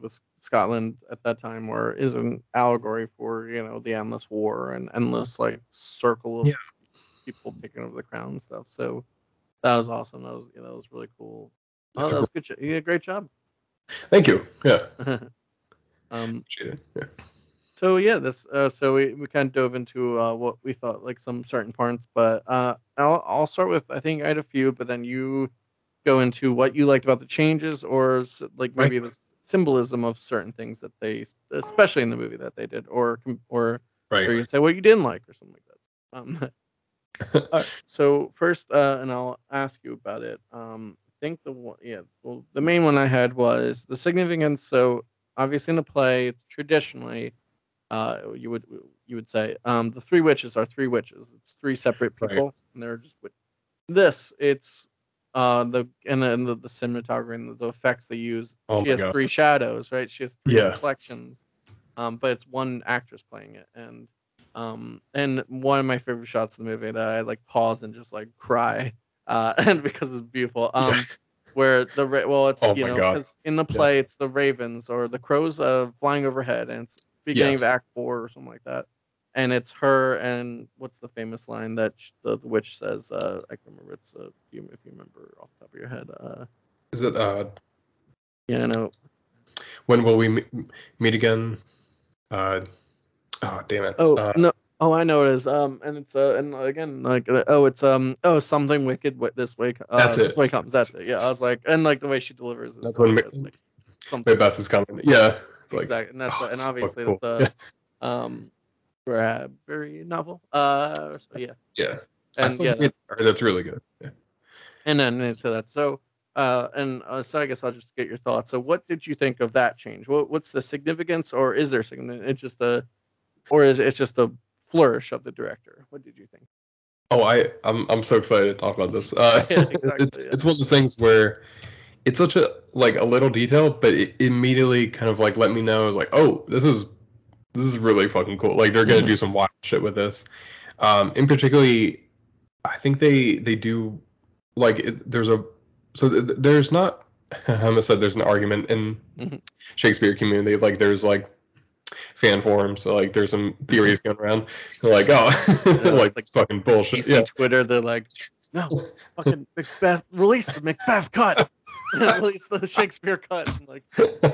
the Scotland at that time, where is an allegory for the endless war and endless like circle of people taking over the crown and stuff. So that was awesome. That was that was really cool. Oh, that was good. You did a great job. Thank you. Yeah. So this so we kind of dove into what we thought like some certain parts, but I'll start with, I think I had a few, but then you go into what you liked about the changes, or like maybe the symbolism of certain things that they, especially in the movie, that they did, or you can say what you didn't like or something like that. So first, and I'll ask you about it. I think the main one I had was the significance. So obviously, in the play, traditionally, you would say the three witches are three witches. It's three separate people, and they're just witches. This. It's the cinematography and the effects they use. Oh, she has three shadows, right? She has three reflections, but it's one actress playing it. And one of my favorite shots in the movie that I like pause and just like cry, and because it's beautiful. Where the it's because in the play it's the ravens or the crows flying overhead, and it's beginning of Act 4 or something like that, and it's her and what's the famous line that the witch says? I can remember. It's if you remember off the top of your head. Is it? Yeah, no. When will we meet again? Oh damn it! Oh no! Oh, I know it is. And it's and again, like it's something wicked this way. That's it. This way comes. That's it. Yeah, I was like, and like the way she delivers. That's when Macbeth is coming. Yeah, it's like, exactly. And that's and obviously so cool. That's Bradbury novel. So, yeah. And that's really good. Yeah. And then into that. So so I guess I'll just get your thoughts. So what did you think of that change? What's the significance, or is there significance? It's just a flourish of the director. What did you think? Oh, I'm so excited to talk about this. Exactly, it's one of those things where it's such a little detail, but it immediately kind of let me know, like, oh, this is really fucking cool. Like, they're gonna do some wild shit with this. And particularly, I think they do there's not. I almost said there's an argument in Shakespeare community. Like, there's fan forums, so there's some theories going around. They're like, oh, it's fucking bullshit. You see Twitter, they're like, no, fucking Macbeth, release the Macbeth cut. Release the Shakespeare cut. I'm like,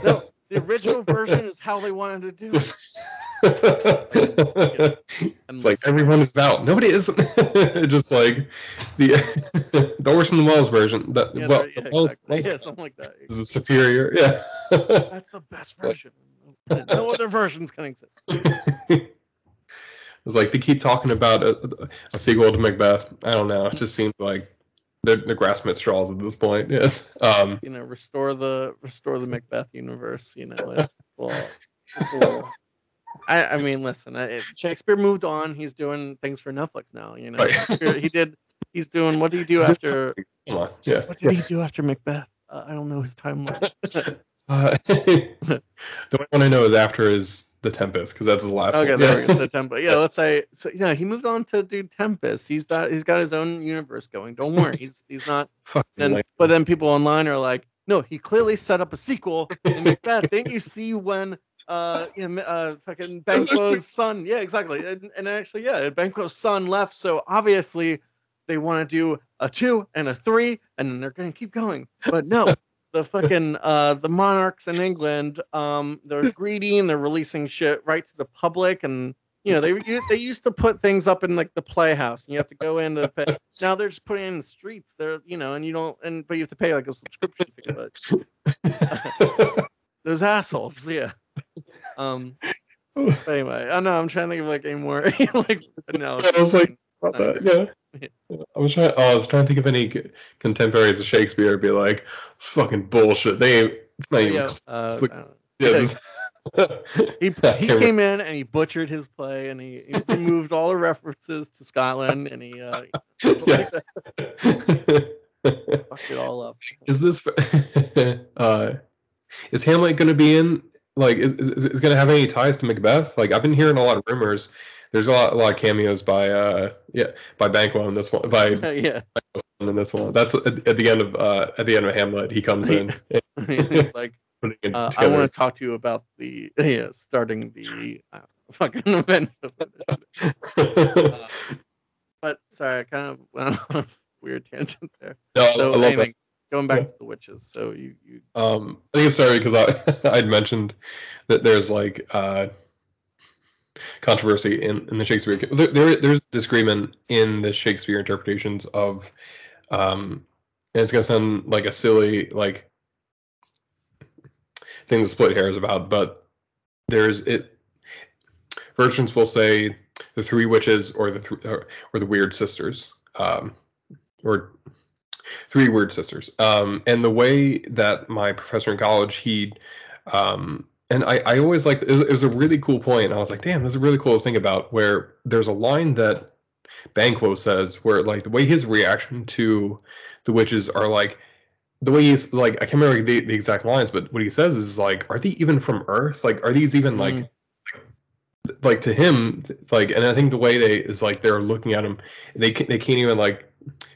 no, the original version is how they wanted to do it. It's like everyone is out. Nobody isn't. Just the Orson and Welles version. Something like that. Is the superior. Yeah. That's the best version. No other versions can exist. It's like they keep talking about a sequel to Macbeth. I don't know. It just seems like they're grasping at straws at this point. Yes. Restore the Macbeth universe. It's all. I mean, listen. Shakespeare moved on. He's doing things for Netflix now. Right. He's doing. What do you do after? Yeah. What did he do after Macbeth? I don't know his timeline. The only one I know is after is The Tempest, because that's his last. Okay, one. There we go. The Tempest. Yeah, let's say. So he moved on to do Tempest. He's got his own universe going. Don't worry. He's not. But then people online are like, no, he clearly set up a sequel in Macbeth. Didn't you see when? Fucking Banquo's son. Yeah, exactly. And actually, Banquo's son left. So obviously, they want to do a 2 and a 3, and then they're going to keep going. But no, the fucking the monarchs in England, they're greedy and they're releasing shit right to the public. And they used to put things up in the Playhouse, and you have to go into pay. Now they're just putting it in the streets. They're but you have to pay a subscription fee. But those assholes, yeah. Anyway, I know I'm trying to think of any more. I was trying to think of any contemporaries of Shakespeare. Be like, it's fucking bullshit. It's not even. He came in and he butchered his play, and he removed all the references to Scotland, and he fucked it all up. Is this? Is Hamlet going to be in? Is going to have any ties to Macbeth? I've been hearing a lot of rumors. There's a lot of cameos by Banquo in this one. Banquo in this one. That's at the end of Hamlet. He comes in. It's I want to talk to you about the starting the fucking event. But sorry, I kind of went on a weird tangent there. No, so I love that. Going back to the witches, so you... I think it's sorry because I'd mentioned that there's controversy in the Shakespeare. There's disagreement in the Shakespeare interpretations of, and it's gonna sound like a silly thing to split hairs about, but there's it. Virgins will say the three witches or the weird sisters, or. Three weird sisters. And the way that my professor in college, he and I always it was a really cool point. I was like, damn, this is really cool to think about, where there's a line that Banquo says where the way his reaction to the witches are the way he's I can't remember the exact lines, but what he says is are they even from Earth? Are these even like to him and I think the way they is they're looking at him, they can't even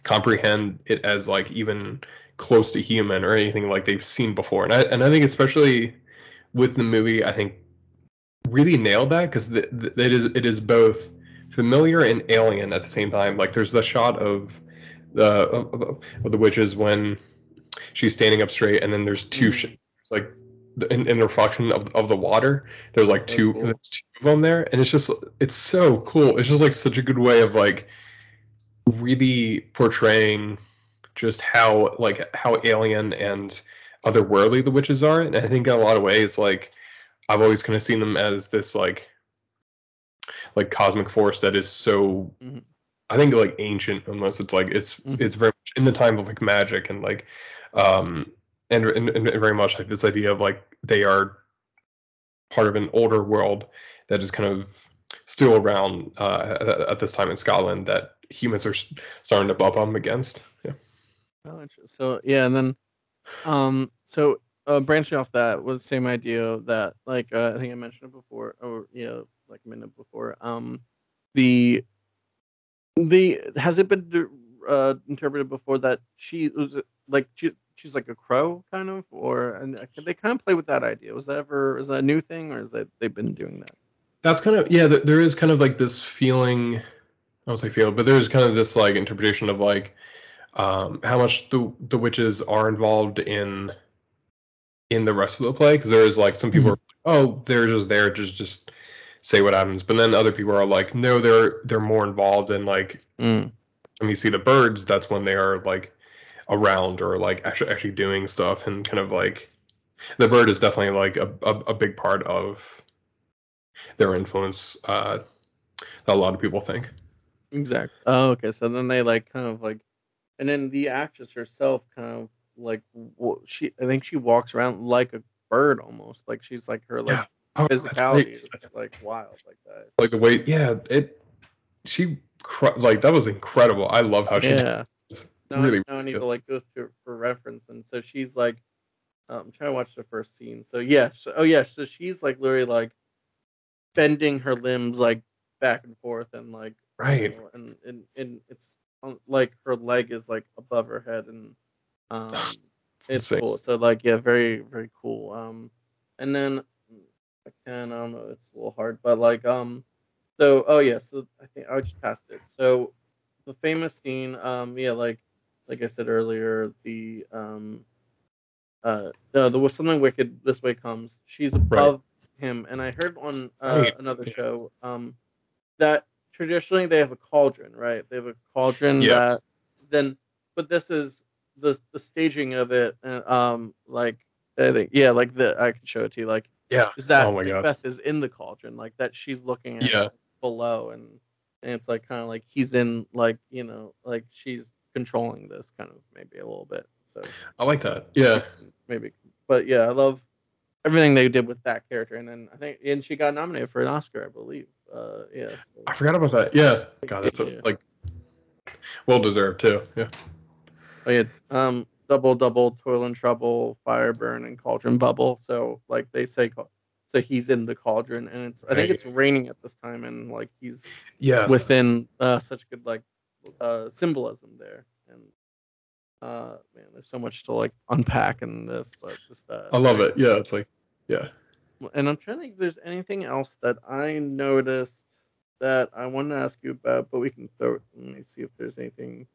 comprehend it as even close to human or anything they've seen before. And I think especially with the movie, I think really nailed that, because it is both familiar and alien at the same time. There's the shot of the witches when she's standing up straight, and then there's two it's in the reflection of the water. There's two of them there, and it's so cool. It's just such a good way of really portraying just how alien and otherworldly the witches are. And I think in a lot of ways, I've always kind of seen them as this cosmic force that is so I think ancient, unless it's it's very much in the time of magic and and very much this idea of they are part of an older world that is kind of still around at this time in Scotland, that humans are starting to bump up against. Yeah. Oh, interesting. So yeah, and then branching off that was the same idea that, like, I think I mentioned it before, or like a minute before. Has it been interpreted before that she was like she's like a crow kind of, or and they kind of play with that idea? Was that ever, is that a new thing, or is that they've been doing that? That's kind of, yeah. There is kind of like this feeling. I don't say feel, but there's kind of this like interpretation of like how much the witches are involved in the rest of the play, because there's like some people are like, oh, they're just there, just say what happens, but then other people are like, no, they're more involved in like when you see the birds, that's when they are like around or like actually doing stuff, and kind of like the bird is definitely like a big part of their influence that a lot of people think. Exactly. Oh, okay. So then they like kind of like, and then the actress herself kind of like, I think she walks around like a bird almost. Like she's like her like physicality is like wild like that. Like the way, that was incredible. I love how she. Yeah. I need to like go through for reference, and so she's like, I'm trying to watch the first scene. So yeah. So she's like literally like bending her limbs like back and forth and like. Right, and it's like her leg is like above her head, and it's sick. Cool. So like, yeah, very very cool. And then I don't know, it's a little hard, but like so I think I just passed it. So the famous scene, like I said earlier, there was something wicked this way comes. She's above him, and I heard on another show that. Traditionally, they have a cauldron, right? They have a cauldron that then, but this is the staging of it. And, like, I think, like I can show it to you. Like, is that Macbeth is in the cauldron, like that she's looking at below, and it's like kind of like he's in, like, like she's controlling this kind of maybe a little bit. So I like that. Yeah. Maybe, but I love everything they did with that character, and then I think, and she got nominated for an Oscar, I believe. I forgot about that. Yeah. God, that's like well deserved too. Yeah. Oh yeah. Double toil and trouble, fire burn and cauldron bubble. So like they say, so he's in the cauldron, and it's I think it's raining at this time, and like he's within such good like symbolism there, and man, there's so much to like unpack in this, but just that. I love it. Yeah, it's like And I'm trying to think if there's anything else that I noticed that I want to ask you about, but we can throw it. Let me see if there's anything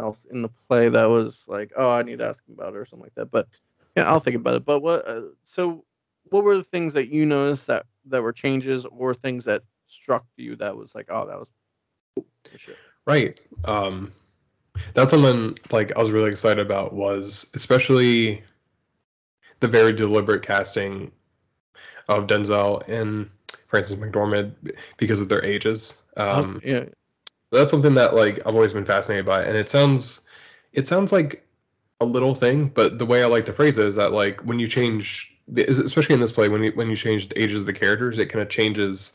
else in the play that was like, oh, I need to ask him about it or something like that. But yeah, I'll think about it. But what were the things that you noticed that were changes or things that struck you that was like, oh, that was shit. Right. That's something like I was really excited about, was especially the very deliberate casting of Denzel and Francis McDormand because of their ages. That's something that like I've always been fascinated by, and it sounds like a little thing, but the way I like to phrase it is that like when you change, especially in this play, when you change the ages of the characters, it kind of changes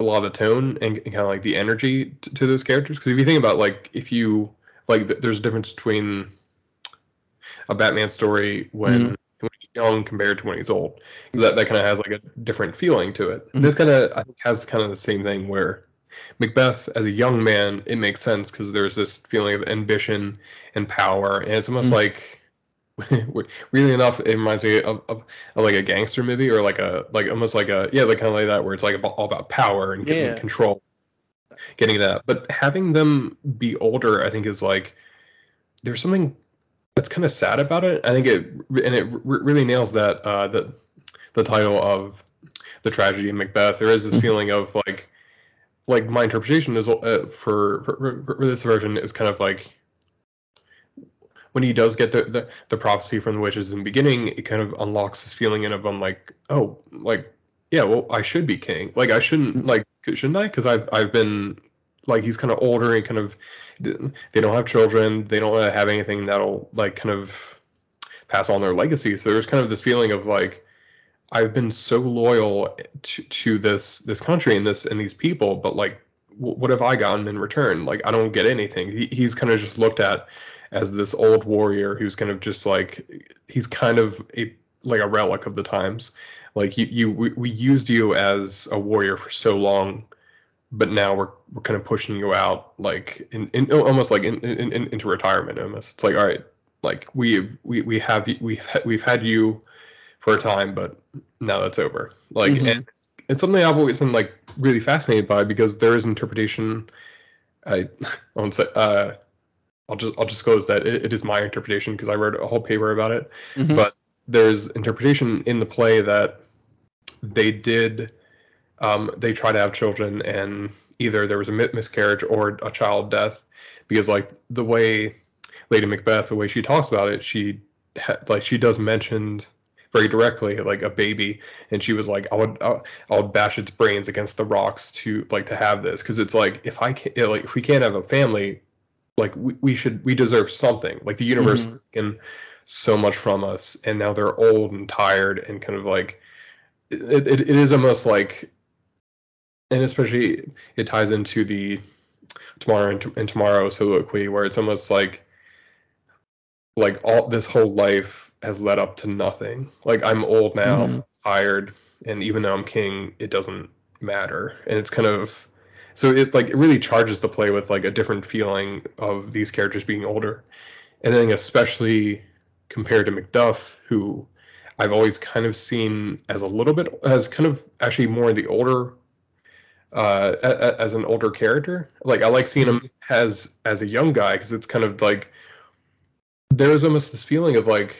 a lot of the tone and kind of like the energy to those characters. Because if you think about like there's a difference between a Batman story when he's young compared to when he's old, because that kind of has like a different feeling to it. This kind of, I think, has kind of the same thing, where Macbeth as a young man, it makes sense because there's this feeling of ambition and power, and it's almost like, really enough, it reminds me of like a gangster movie, or like that, where it's like all about power and getting control, getting that. But having them be older, I think, is like there's something that's kind of sad about it. I think it really nails that the title of The Tragedy of Macbeth. There is this feeling of like my interpretation is for this version is kind of like when he does get the prophecy from the witches in the beginning, it kind of unlocks this feeling in of him like, oh, like, yeah, well, I should be king. Like, I shouldn't, like, shouldn't I? Because I've been, like, he's kind of older and kind of, they don't have children, they don't have anything that'll like kind of pass on their legacy. So there's kind of this feeling of like, I've been so loyal to this country and these people, but like what have I gotten in return? Like, I don't get anything. He's kind of just looked at as this old warrior who's kind of just like, he's kind of a relic of the times. Like, we used you as a warrior for so long, but now we're kind of pushing you out, like into retirement almost. It's like, all right, like we've had you for a time, but now that's over. Like, mm-hmm. And it's something I've always been like really fascinated by, because there is interpretation. I won't say. I'll disclose that it is my interpretation, because I wrote a whole paper about it. Mm-hmm. But there's interpretation in the play that they did. They tried to have children, and either there was a miscarriage or a child death, because like the way Lady Macbeth, the way she talks about it, she does mention very directly like a baby, and she was like, I would bash its brains against the rocks to have this, because it's like, if we can't have a family, like we deserve something. Like the universe mm-hmm. can so much from us, and now they're old and tired and kind of like it is almost like, and especially it ties into the Tomorrow soliloquy, where it's almost like all this whole life has led up to nothing. Like, I'm old now, mm-hmm. tired, and even though I'm king, it doesn't matter. And it's kind of, so it like it really charges the play with like a different feeling of these characters being older. And then especially compared to Macduff, who I've always kind of seen as a little bit, as kind of actually more the older, as an older character. Like, I like seeing him as a young guy, because it's kind of like, there's almost this feeling of like,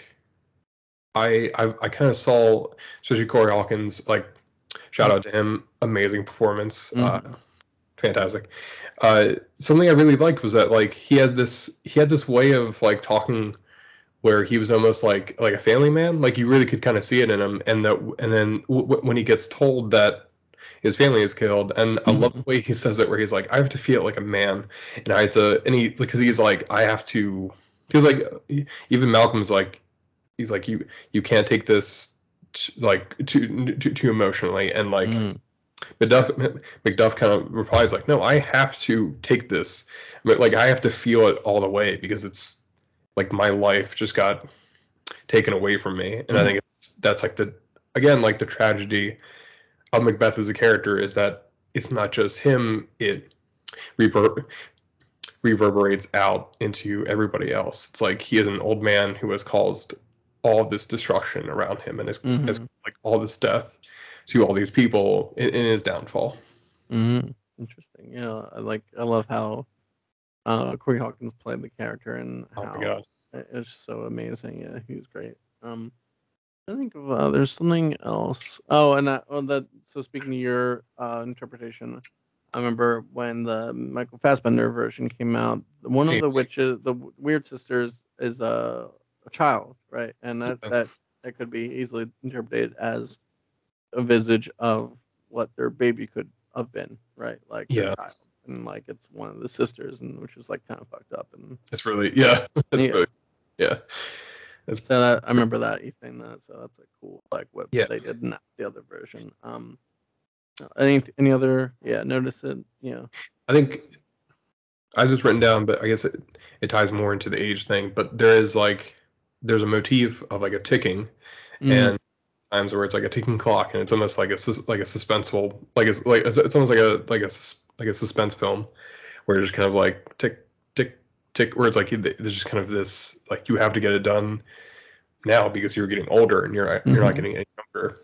I kind of saw, especially Cory Hawkins, like, shout out to him, amazing performance, mm-hmm. Fantastic. Something I really liked was that like he had this way of like talking, where he was almost like a family man. Like, you really could kind of see it in him, and then when he gets told that his family is killed, and mm-hmm. I love the way he says it, where he's like, I have to feel like a man, and I have to, and he, because he's like, I have to, because like even Malcolm's like, he's like, you can't take this too emotionally, and like Macduff kind of replies like, no, I have to take this, but like I have to feel it all the way, because it's like my life just got taken away from me. And mm-hmm. I think that's like the tragedy of Macbeth as a character, is that it's not just him, it reverberates out into everybody else. It's like he is an old man who has caused all this destruction around him, and mm-hmm. has like all this death to all these people in his downfall. Mm-hmm. Interesting. Yeah, I love how Cory Hawkins played the character, and how it's just so amazing. Yeah, he was great. I think of, there's something else. Oh, and speaking to your interpretation, I remember when the Michael Fassbender version came out, one of the witches, the Weird Sisters, is a child, right? And that could be easily interpreted as a visage of what their baby could have been, right? Like, yeah, child. And like it's one of the sisters, and which is like kind of fucked up, and it's really so that, I remember that you saying that, so that's like cool, like what they did in the other version. Any other notice it? Yeah, I think I've just written down, but I guess it ties more into the age thing. But there's a motif of like a ticking, and times where it's like a ticking clock, and it's almost like a suspenseful, it's almost like a suspense film, where it's just kind of like tick, tick, tick, where it's like there's just kind of this like, you have to get it done now because you're getting older and you're not getting any younger.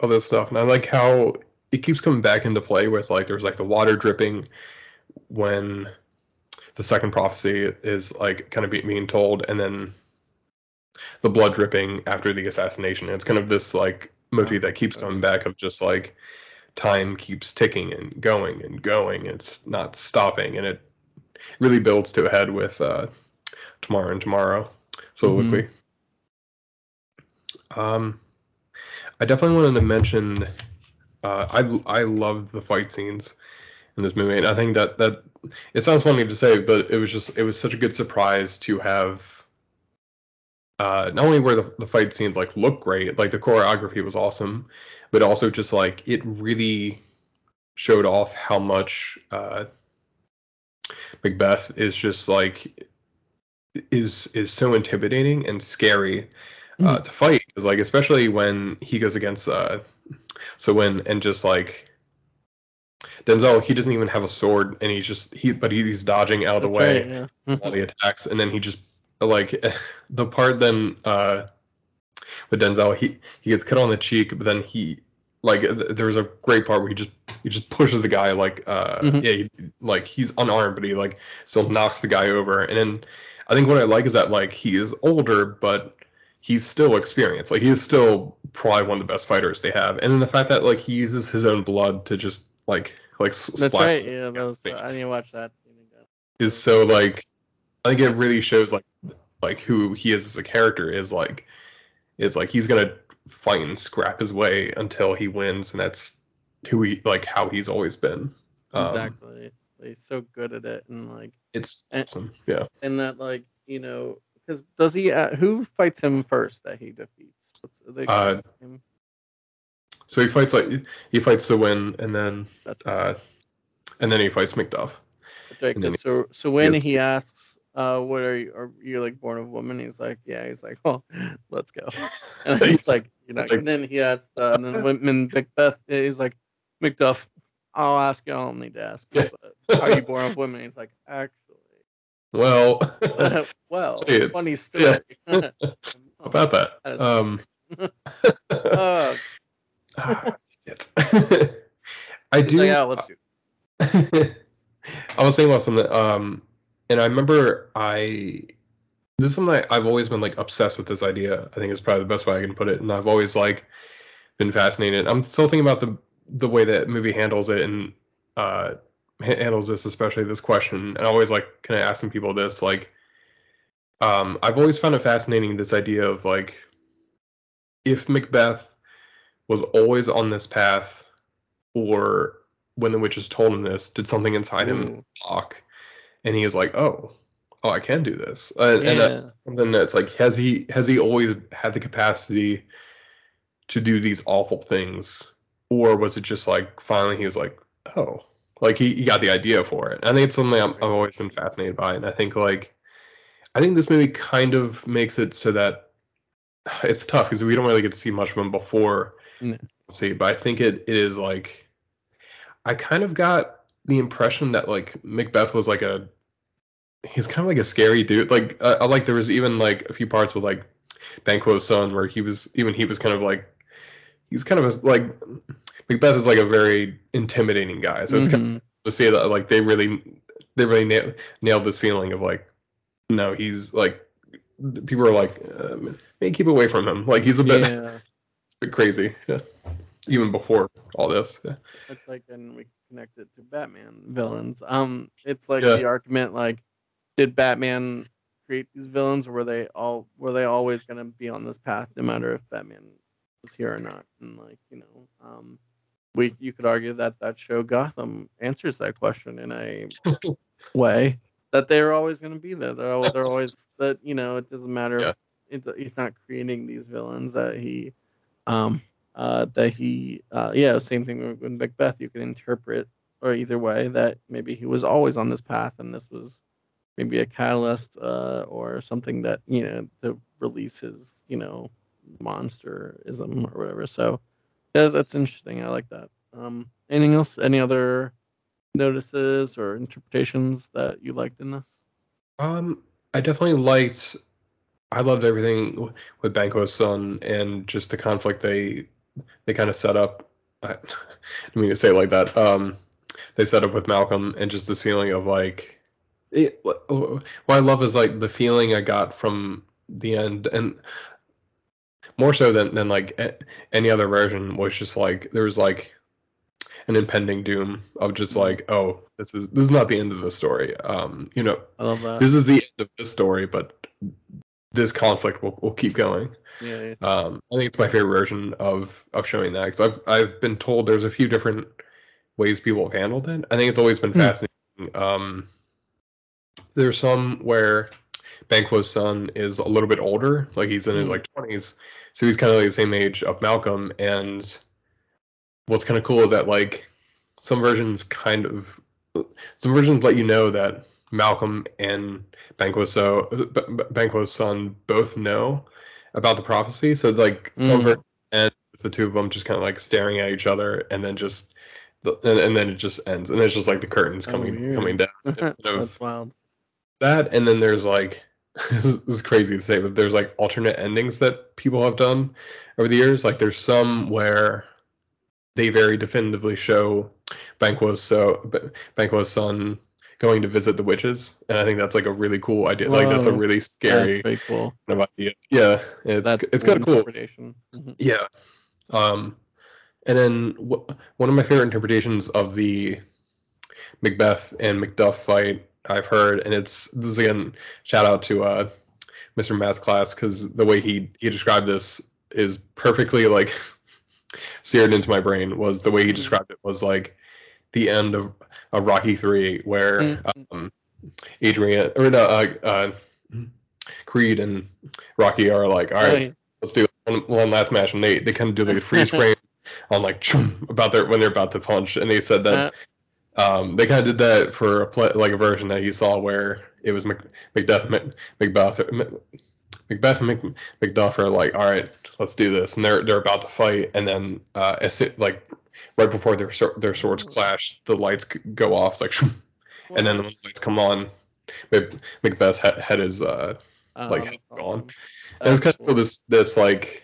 All this stuff, and I like how it keeps coming back into play with like, there's like the water dripping when the second prophecy is like kind of being told, and then the blood dripping after the assassination. It's kind of this like motif that keeps coming back, of just like time keeps ticking and going and going. It's not stopping, and it really builds to a head with Tomorrow. So soliloquy. Mm-hmm. I definitely wanted to mention, I loved the fight scenes in this movie, and I think that it sounds funny to say, but it was such a good surprise to have. Not only were the fight scenes like look great, like the choreography was awesome, but also just like it really showed off how much Macbeth is just like is so intimidating and scary to fight. It's like, especially when he goes against Denzel, he doesn't even have a sword, and he's dodging out of the way all the attacks, and then he just like the part then with Denzel, he gets cut on the cheek, but then he like there's a great part where he just pushes the guy like he's unarmed, but he like still knocks the guy over. And then I think what I like is that like he is older, but he's still experienced. Like, he's still probably one of the best fighters they have. And then the fact that like he uses his own blood to just like splash. That's right. Yeah, I didn't watch that. Is so like, I think it really shows like who he is as a character. Is like, it's like he's gonna fight and scrap his way until he wins, and that's who he like how he's always been. Exactly. He's so good at it, and like it's awesome. Yeah. And that like, you know. Does he? Who fights him first that he defeats? So he fights Sewin, and then he fights Macduff. So when he asks, "What are you like born of woman?" He's like, "Yeah." He's like, "Well, let's go." And he's like, "You're not." And then he asks, and then when Macbeth, he's like, "Macduff, I'll ask you. I don't need to ask you, but are you born of woman?" He's like, "Actually." Well, funny story. Yeah. About that. Shit. I do. Yeah, let's do. I was thinking about something. And I remember this is something I've always been like obsessed with. This idea, I think, is probably the best way I can put it. And I've always like been fascinated. I'm still thinking about the way that movie handles it, and handles this, especially this question, and always like kind of asking people this, like I've always found it fascinating, this idea of like, if Macbeth was always on this path, or when the witches told him this, did something inside him talk, and he was like, oh I can do this, and that's something that's like, has he always had the capacity to do these awful things, or was it just like finally he was like, oh, like he got the idea for it. I think it's something I've always been fascinated by, and I think this movie kind of makes it so that it's tough, because we don't really get to see much of him before. No. See, but I think it is like, I kind of got the impression that like Macbeth was like he's kind of like a scary dude. Like I like there was even like a few parts with like Banquo's son where he was kind of like, he's kind of like, Macbeth is like a very intimidating guy, so it's kind of to see that like they really nailed this feeling of like, no, he's like, people are like, may keep away from him, like he's it's a bit crazy, even before all this. Yeah. It's like, and we connect it to Batman villains. It's like the argument like, did Batman create these villains, or were they always going to be on this path, no matter if Batman was here or not? And like, you know, you could argue that show Gotham answers that question in a way that they're always going to be there. They're always, that, you know, it doesn't matter. Yeah. He's not creating these villains same thing with Macbeth. You can interpret, or either way, that maybe he was always on this path, and this was maybe a catalyst, or something that, you know, to release his, you know, monsterism or whatever. So yeah, that's interesting. I like that. Anything else, any other notices or interpretations that you liked in this? I loved everything with Banquo's son, and just the conflict they kind of set up. I didn't mean to say it like that. They set up with Malcolm, and just this feeling of like, what I love is like the feeling I got from the end, and more so than like any other version, was just like, there was like an impending doom of just like, oh, this is not the end of the story. You know, I love that. This is the end of this story, but this conflict will keep going. Yeah. I think it's my favorite version of showing that, because I've been told there's a few different ways people have handled it. I think it's always been fascinating. There's some where Banquo's son is a little bit older, like he's in his like 20s, so he's kind of like the same age of Malcolm. And what's kind of cool is that like some versions let you know that Malcolm and Banquo's son both know about the prophecy. So like some versions end with the two of them just kind of like staring at each other, and then just and then it just ends, and it's just like the curtains coming down. That's wild. That, and then there's like, this is crazy to say, but there's like alternate endings that people have done over the years. Like there's some where they very definitively show Banquo's son going to visit the witches, and I think that's like a really cool idea. Whoa, like that's a really scary cool kind of idea. Yeah, it's kind of cool. Mm-hmm. Yeah, and then one of my favorite interpretations of the Macbeth and Macduff fight I've heard, and this is again shout out to Mr. Math's class, because the way he described this is perfectly like seared into my brain. Was the way he described it was like the end of a Rocky III, where Creed and Rocky are like, all right, let's do one last match, and they kind of do like a freeze frame on like when they're about to punch, and they said that. They kind of did that for a version that you saw where it was Macbeth and Macduff are like, all right, let's do this, and they're about to fight, and then right before their swords clash, the lights go off, like, and then when the lights come on, Macbeth's head is gone. And it's kind of this like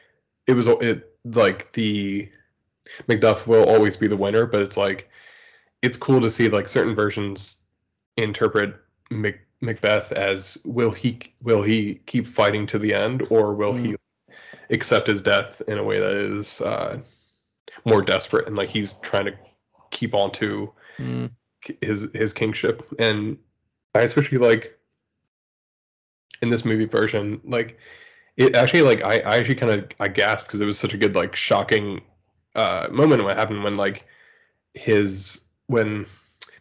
the Macduff will always be the winner, but it's like, it's cool to see like certain versions interpret Macbeth as will he keep fighting to the end, or will he accept his death in a way that is more desperate, and like he's trying to keep on to his kingship. And I especially like in this movie version, like it actually like I actually kind of I gasped, because it was such a good like shocking moment what happened when like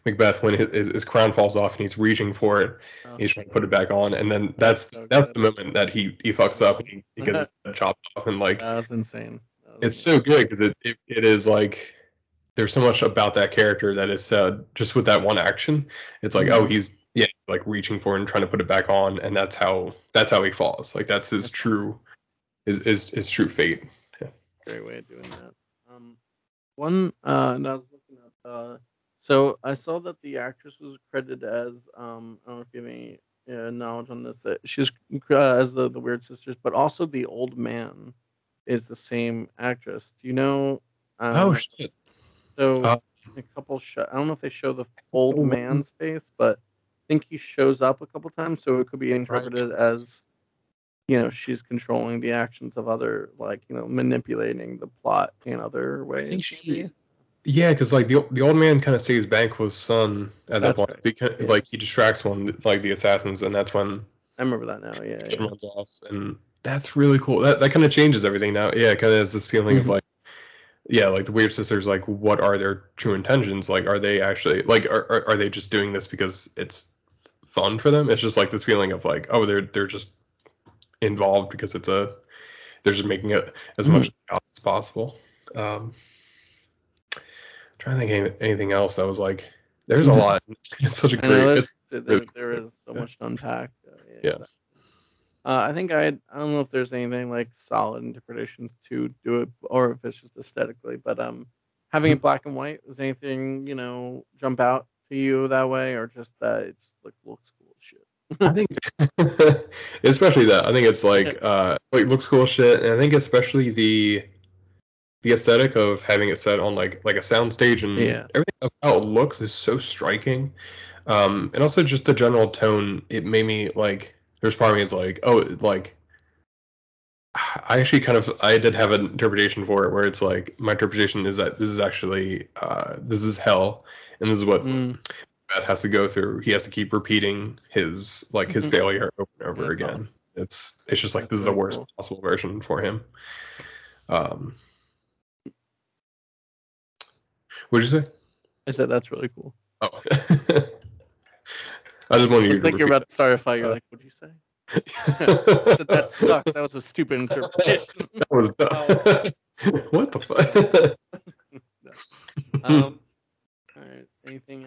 Macbeth, when his crown falls off and he's reaching for it, he's trying to put it back on, and then that's the moment that he fucks up and he gets chopped off, and like that was insane. So good, because it is like there's so much about that character that is said just with that one action. It's like he's reaching for it and trying to put it back on, and that's how he falls. Like that's his true his true fate. Yeah. Great way of doing that. So I saw that the actress was credited as I don't know if you have any knowledge on this. She's as the Weird Sisters, but also the Old Man is the same actress. Do you know? Oh shit! So a couple. I don't know if they show the Old Man's face, but I think he shows up a couple times, so it could be interpreted as, you know, she's controlling the actions of other, like, you know, manipulating the plot in other ways. I think she. Yeah, because like the Old Man kind of saves Banquo's son at that point. Right. He distracts one, like the assassins, and that's when I remember that now. Yeah, he runs off, and that's really cool. That kind of changes everything now. Yeah, it kind of has this feeling of like, yeah, like the Weird Sisters. Like, what are their true intentions? Like, are they actually like are they just doing this because it's fun for them? It's just like this feeling of like, oh, they're just involved because they're just making it as much chaos as possible. Trying to think of anything else that was like, there's a lot. It's such a great. There is so much to unpack. Yeah. Exactly. I think I don't know if there's anything like solid interpretation to do it, or if it's just aesthetically. But having it black and white, was anything, you know, jump out to you that way, or just that it just looks cool shit? I think, especially that. I think it's like looks cool shit, and I think especially the aesthetic of having it set on like a soundstage, and everything about how it looks is so striking, and also just the general tone. It made me like, there's part of me is like, oh, like I actually kind of I did have an interpretation for it where it's like, my interpretation is that this is actually this is hell, and this is what Beth has to go through. He has to keep repeating his like his failure over and over again. Awesome. It's just like, that's this is the worst possible version for him. What'd you say? I said that's really cool. Oh, I just wanted you to. I think you're about to start a fight. You're like, what'd you say? I said that sucked. That was a stupid interpretation. That was dumb. What the fuck? anything?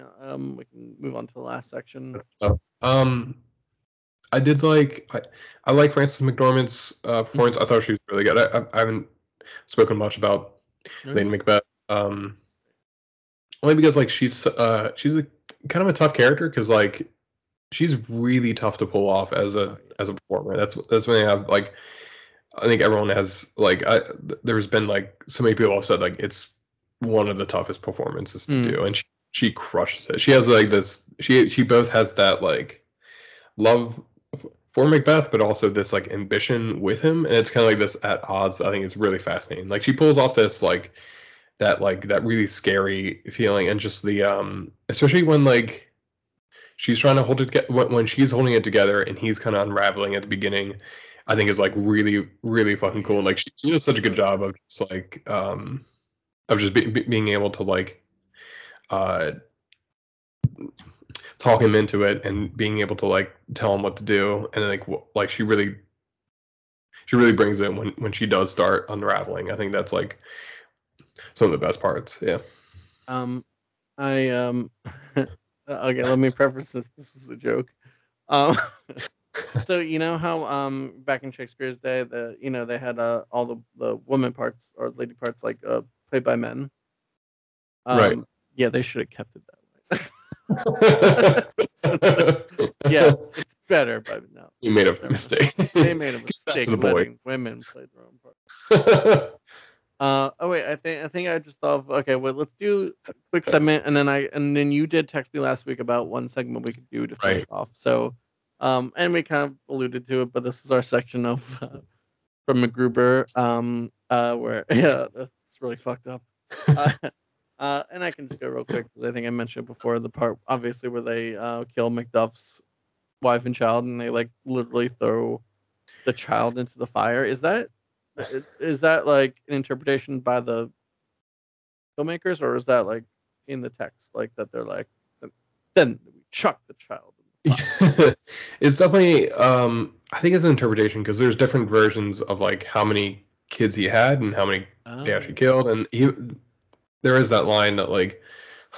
We can move on to the last section. I did like I like Francis McDormand's performance. Mm-hmm. I thought she was really good. I haven't spoken much about Lady Macbeth, only because like she's a kind of a tough character, because like she's really tough to pull off as a performer. That's when they have like, I think everyone has like there's been like so many people have said like it's one of the toughest performances to do, and she crushes it. She has like this she both has that like love for Macbeth, but also this like ambition with him, and it's kind of like this at odds. I think is really fascinating. Like she pulls off this like that really scary feeling, and just the especially when like she's trying to hold it when she's holding it together, and he's kind of unraveling at the beginning. I think is like really really fucking cool. And like she does such a good job of just like of just being able to like talk him into it, and being able to like tell him what to do, and like she really brings it when she does start unraveling. I think that's like some of the best parts. Yeah. Okay, let me preface this. This is a joke. So you know how back in Shakespeare's day, they had all the woman parts or lady parts like played by men. Right. Yeah, they should have kept it that way. So, yeah, it's better, but no. You made a mistake. They made a mistake letting women play their own part. Oh wait, I think I just thought of, okay, well, let's do a quick segment, and then you did text me last week about one segment we could do to finish off. So, and we kind of alluded to it, but this is our section of from MacGruber, where that's really fucked up. And I can just go real quick because I think I mentioned before the part, obviously, where they kill Macduff's wife and child, and they like literally throw the child into the fire. Is that like an interpretation by the filmmakers, or is that like in the text, like that they're like, then we chuck the child in the fire? It's definitely I think it's an interpretation, because there's different versions of like how many kids he had and how many they actually killed, and he. There is that line that like,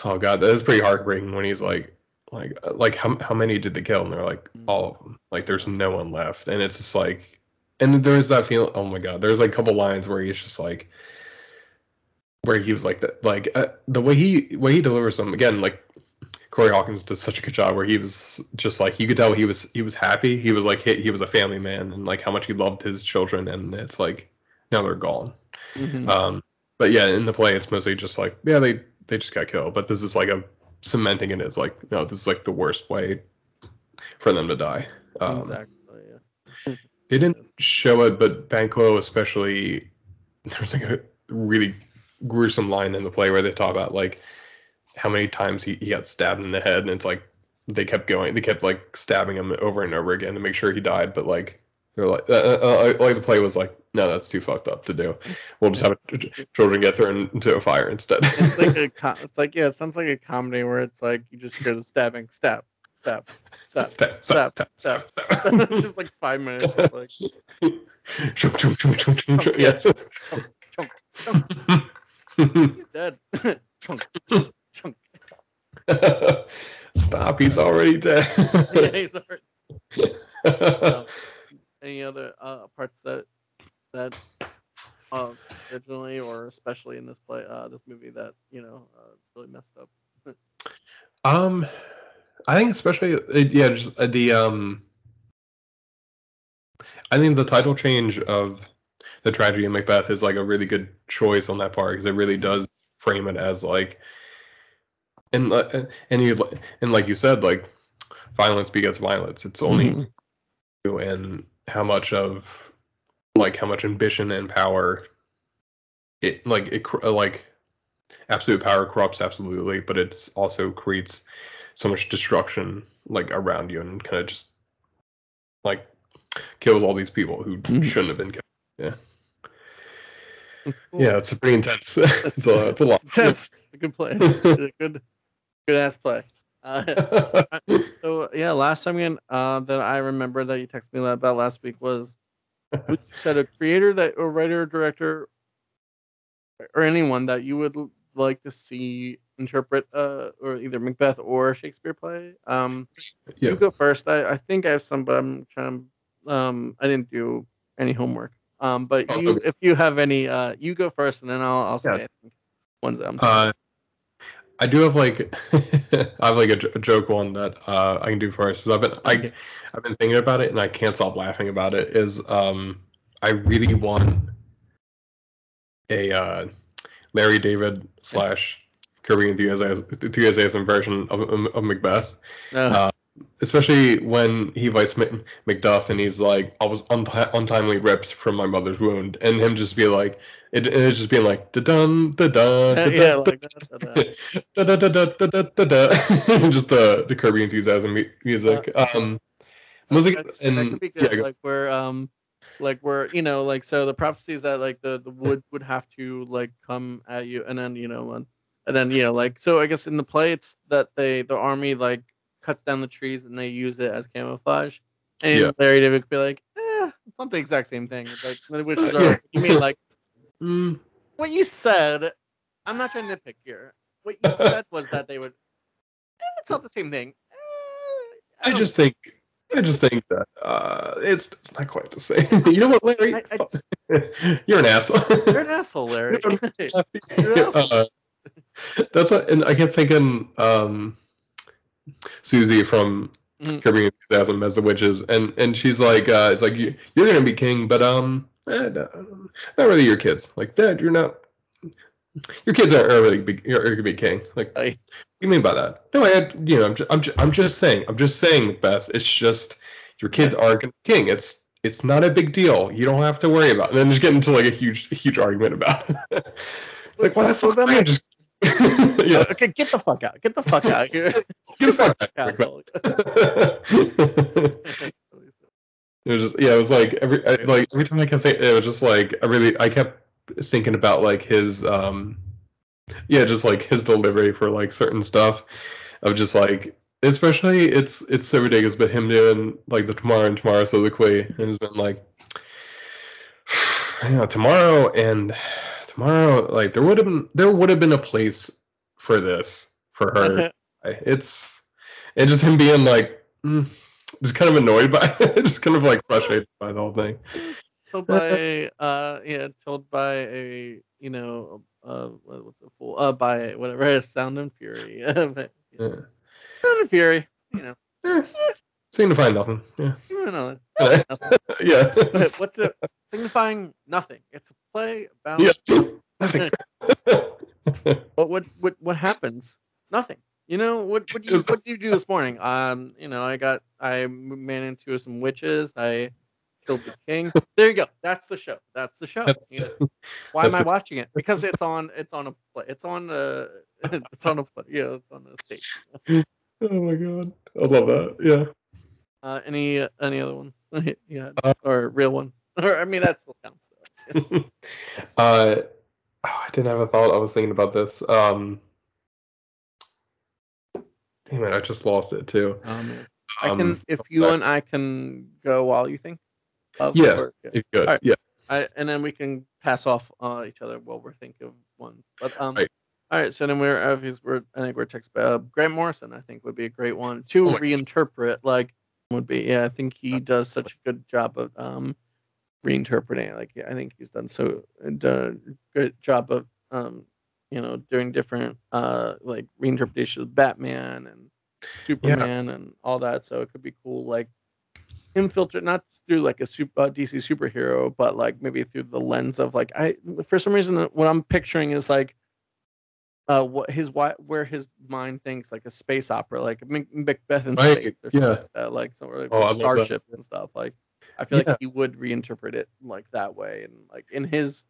oh god, that is pretty heartbreaking when he's like how many did they kill? And they're like, all of them. Like there's no one left, and it's just like, and there is that feeling. Oh my god, there's like a couple lines where he's just like, where he was like that, like the way he delivers them again. Like Cory Hawkins does such a good job where he was just like, you could tell he was happy. He was like he was a family man, and like how much he loved his children, and it's like now they're gone. Mm-hmm. But yeah, in the play, it's mostly just like, yeah, they just got killed. But this is like a cementing it as like, no, this is like the worst way for them to die. Exactly. Yeah. They didn't show it, but Banquo especially, there's like a really gruesome line in the play where they talk about like how many times he got stabbed in the head, and it's like they kept going, they kept like stabbing him over and over again to make sure he died, but like. They're like the play was like, no, that's too fucked up to do. We'll just have children get thrown into a fire instead. It's like yeah, it sounds like a comedy where it's like you just hear the stabbing, stab. Just like 5 minutes of like. Chunk. He's dead. Chunk. Stop! He's already dead. Yeah, he's already. Any other parts that originally or especially in this play, this movie that really messed up? I think especially I think the title change of The Tragedy of Macbeth is like a really good choice on that part, because it really does frame it as like, and like you said, like violence begets violence. It's only and how much ambition and power it absolute power corrupts absolutely, but it's also creates so much destruction like around you, and kind of just like kills all these people who shouldn't have been killed. Yeah, that's cool. Yeah, it's pretty intense. It's a lot. It's intense. It's a good play. It's a good ass play. So yeah, last time that I remember that you texted me about last week was you said a creator that or writer or director or anyone that you would like to see interpret or either Macbeth or Shakespeare play. You go first. I think I have some, but I'm trying to I didn't do any homework. But if you have any, you go first, and then I'll say ones that I'm talking. I do have like I have like a joke one that I can do first. I've been thinking about it, and I can't stop laughing about it. Is I really want a Larry David / Curb Your Enthusiasm version of Macbeth. Especially when he invites Macduff and he's like, I was untimely ripped from my mother's wound. And him just be like, it's just being like, da-dun, da-dun, da-dun, yeah, like da-dun, da-dun, da-dun, da-dun. Just the Curb Your Enthusiasm music. Music and, could be good. Yeah, like where, you know, like, so the prophecy is that like the wood would have to like come at you. And then, you know, like, so I guess in the play, it's that the army like, cuts down the trees and they use it as camouflage. And Larry David could be like, it's not the exact same thing. It's like, which is you mean like what you said, I'm not trying to nitpick here. What you said was that they would it's not the same thing. I just think that it's not quite the same. You know what, Larry? You're an asshole. You're an asshole, Larry. You're an asshole. And I kept thinking Susie from Curb Your Enthusiasm as the witches, and she's like, it's like you're gonna be king, but not really your kids. Like, Dad, you're not. Your kids aren't really gonna be king. Like, what do you mean by that? No, I'm just saying, Macbeth. It's just your kids aren't gonna be king. It's not a big deal. You don't have to worry about it. And then just get into like a huge argument about it. It's like, why the fuck am I just? Yeah. Okay, get the fuck out. Get the fuck out here. Get the fuck out. It was just, it was like every time I kept thinking, it was just like I kept thinking about like his just like his delivery for like certain stuff of just like, especially it's so ridiculous, but him doing like the tomorrow and tomorrow so quickly, and has been like, yeah, tomorrow, like there would have been a place for this for her. It's just him being like just kind of annoyed by it, just kind of like frustrated by the whole thing. Told by a what's the fool by whatever Sound and Fury. Sound and Fury, signifying nothing. Yeah. What's it? Signifying nothing. It's a play about nothing. But what happens? Nothing. You know what do you do this morning? I ran into some witches. I killed the king. There you go. That's the show. Why am I watching it? Because it's on a play. Yeah, it's on a stage. Oh my god, I love that. Yeah. Any other one? Yeah, or real one? Or I mean, that still counts. Though. I didn't have a thought. I was thinking about this. Damn it, I just lost it too. I can go while you think. If you could. Right. Yeah. And then we can pass off each other while we're thinking of one. But right. All right, so then I think we're text about Grant Morrison. I think would be a great one to reinterpret. Like would be I think he does such a good job of reinterpreting. Like I think he's done so good job of doing different like reinterpretations of Batman and Superman and all that. So it could be cool, like him filtered not through like a DC superhero, but like maybe through the lens of like for some reason what I'm picturing is like. Where his mind thinks like a space opera, like Macbeth in space, or something like that, like somewhere like starship and stuff. Like, I feel like he would reinterpret it like that way, and like in his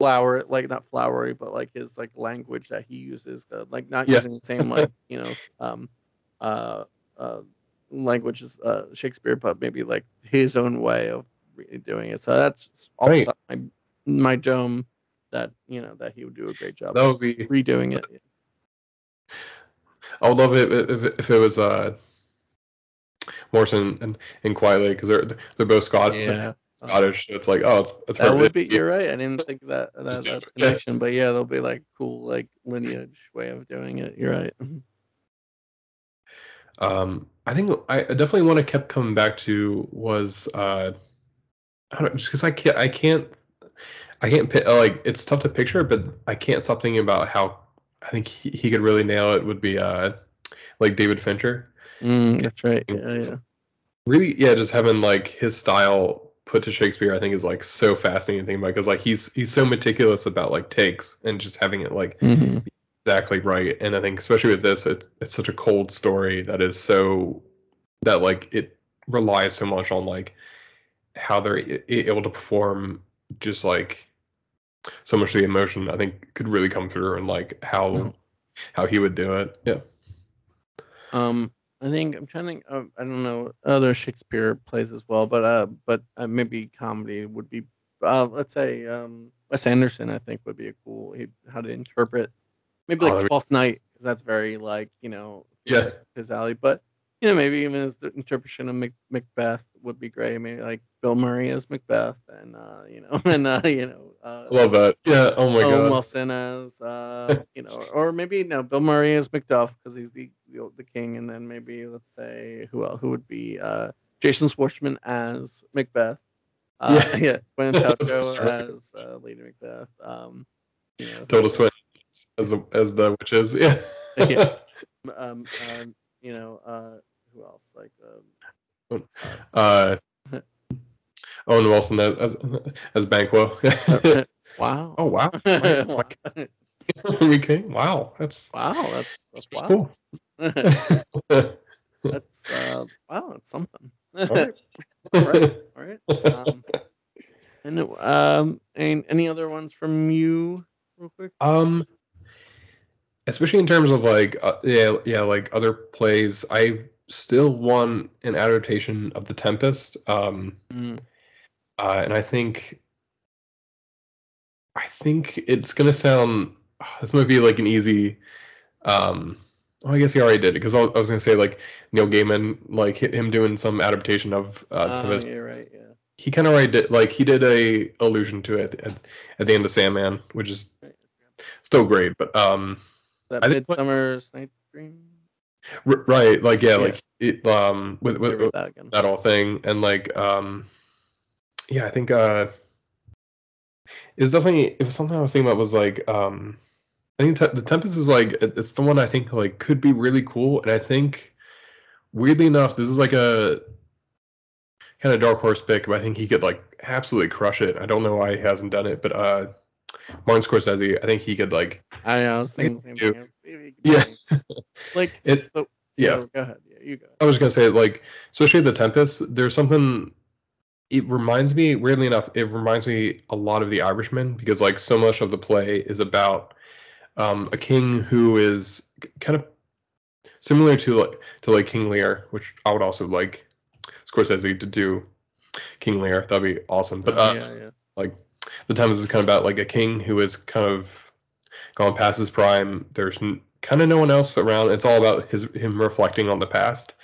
not flowery, but like his like language that he uses, like not using the same like language as Shakespeare, but maybe like his own way of doing it. So that's all my dome. That he would do a great job. That would be redoing it. I would love it if it was Morrison and Quietly, because they're both Scottish. Scottish, so it's like, oh, it's that would be. You're right. I didn't think that connection, but yeah, there'll be like cool like lineage way of doing it. You're right. I think I definitely want to kept coming back to was I don't know, just because I can't like it's tough to picture, but I can't stop thinking about how I think he could really nail it would be like David Fincher. That's right. Yeah. Really, yeah, just having like his style put to Shakespeare, I think, is like so fascinating to think about, because like he's so meticulous about like takes and just having it like be exactly right. And I think especially with this, it's such a cold story that is so that like it relies so much on like how they're able to perform just like so much of the emotion. I think could really come through and like how he would do it. Yeah. I think I'm trying to think of, I don't know, other Shakespeare plays as well, but maybe comedy would be let's say Wes Anderson, I think, would be a cool how to interpret maybe like Twelfth Night, because that's very like, you know, his alley. But you know, maybe even his interpretation of Macbeth would be great. Maybe like Bill Murray as Macbeth, and love that. Yeah, oh my god. Wilson as or maybe no, Bill Murray as Macduff, because he's the king, and then maybe let's say who would be Jason Schwartzman as Macbeth, Gwyneth Paltrow as Lady Macbeth, Tilda Swinton as the witches, who else like Owen Wilson as Banquo. Wow! Oh wow! We came. Wow! That's wow! Cool. That's wow! That's something. All right. All right. And any other ones from you, real quick? Especially in terms of like like other plays, I still want an adaptation of The Tempest. And I think it's gonna sound. This might be like an easy. I guess he already did it, because I was gonna say like Neil Gaiman, like him doing some adaptation of. Tempest. Yeah, right. Yeah. He kind of already did. Like he did a allusion to it at the end of Sandman, which is still great. But that Midsummer's Night Dream. Right. Like yeah. Like it, with that whole thing, and like I think it's definitely, it was something I was thinking about, was like I think The Tempest is like, it's the one I think like could be really cool, and I think weirdly enough this is like a kind of dark horse pick, but I think he could like absolutely crush it. I don't know why he hasn't done it, but Martin Scorsese, I think he could like. I know. I was thinking the same thing. Like it. So, yeah. Go ahead. Yeah, you go. I was gonna say like, especially The Tempest. There's something. It reminds me, weirdly enough, it reminds me a lot of The Irishman, because like so much of the play is about a king who is kind of similar to like King Lear, which I would also like Scorsese to do King Lear. That'd be awesome. But like The Tempest is kind of about like a king who is kind of gone past his prime. There's kind of no one else around. It's all about him reflecting on the past.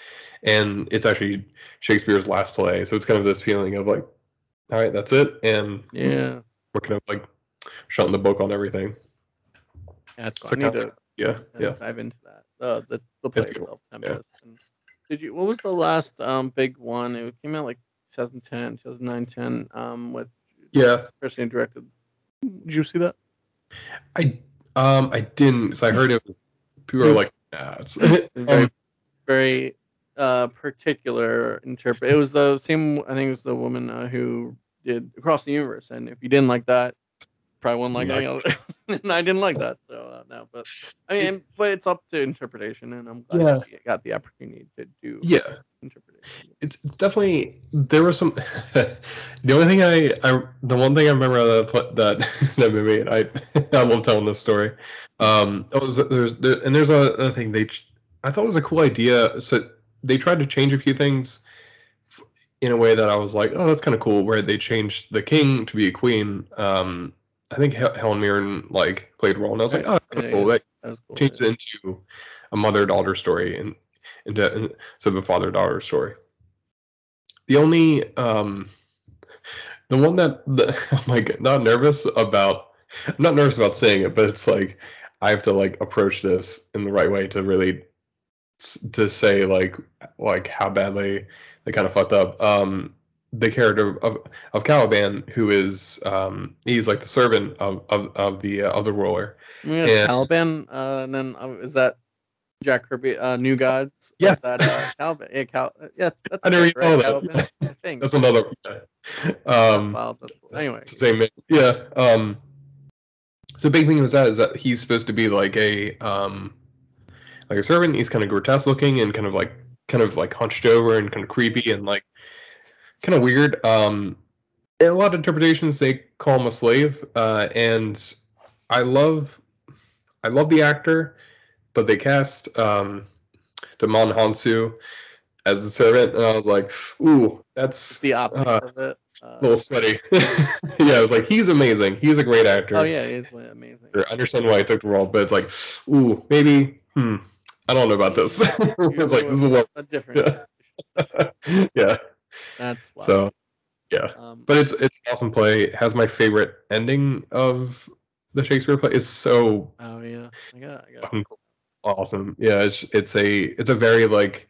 And it's actually Shakespeare's last play, so it's kind of this feeling of like, all right, that's it, and we're kind of like shutting the book on everything. That's cool. So I need to dive into that. The play itself, Tempest. Yeah. Did you? What was the last big one? It came out like 2010, 2009, 10. With the person who directed. Did you see that? I didn't. So I heard it was people are like, nah, it's very, very. Particular interpret. It was the same. I think it was the woman who did Across the Universe. And if you didn't like that, probably wouldn't like any other. And I didn't like that. So no, but I mean, but it's up to interpretation, and I'm glad you got the opportunity to do interpretation. It's definitely, there was some. The one thing I remember that movie, and I love telling this story. There's another thing I thought it was a cool idea. So. They tried to change a few things in a way that I was like, oh, that's kind of cool, where they changed the king to be a queen. I think Helen Mirren like played a role, and I was like, oh, that's kind of cool. Like, that was cool. Changed it into a mother-daughter story and so the father-daughter story. The only The one that, oh my God, I'm not nervous about saying it, but it's like, I have to like approach this in the right way to really, to say like how badly they kind of fucked up. The character of Caliban, who is he's like the servant of the ruler. Yeah, and Caliban, and then is that Jack Kirby, New Gods? Yes, that, Caliban. Yeah, yeah, that's I never even right? know that. Yeah. I think that's another. Anyway, same. Yeah. So big thing was that is that he's supposed to be like a servant. He's kind of grotesque looking and kind of like hunched over and kind of creepy and like. Kind of weird. In a lot of interpretations, they call him a slave, and I love the actor, but they cast Damon Hansu as the servant, and I was like, "Ooh, that's the opposite of it." A little sweaty. Yeah, I was like, "He's amazing. He's a great actor." Oh yeah, he's amazing. I understand why he took the role, but it's like, "Ooh, maybe. I don't know about this." It's like this is a different. Yeah. Yeah. That's wild. So yeah, but it's an awesome play. It has my favorite ending of the Shakespeare play. It's so I got it. Awesome. Yeah, it's a very like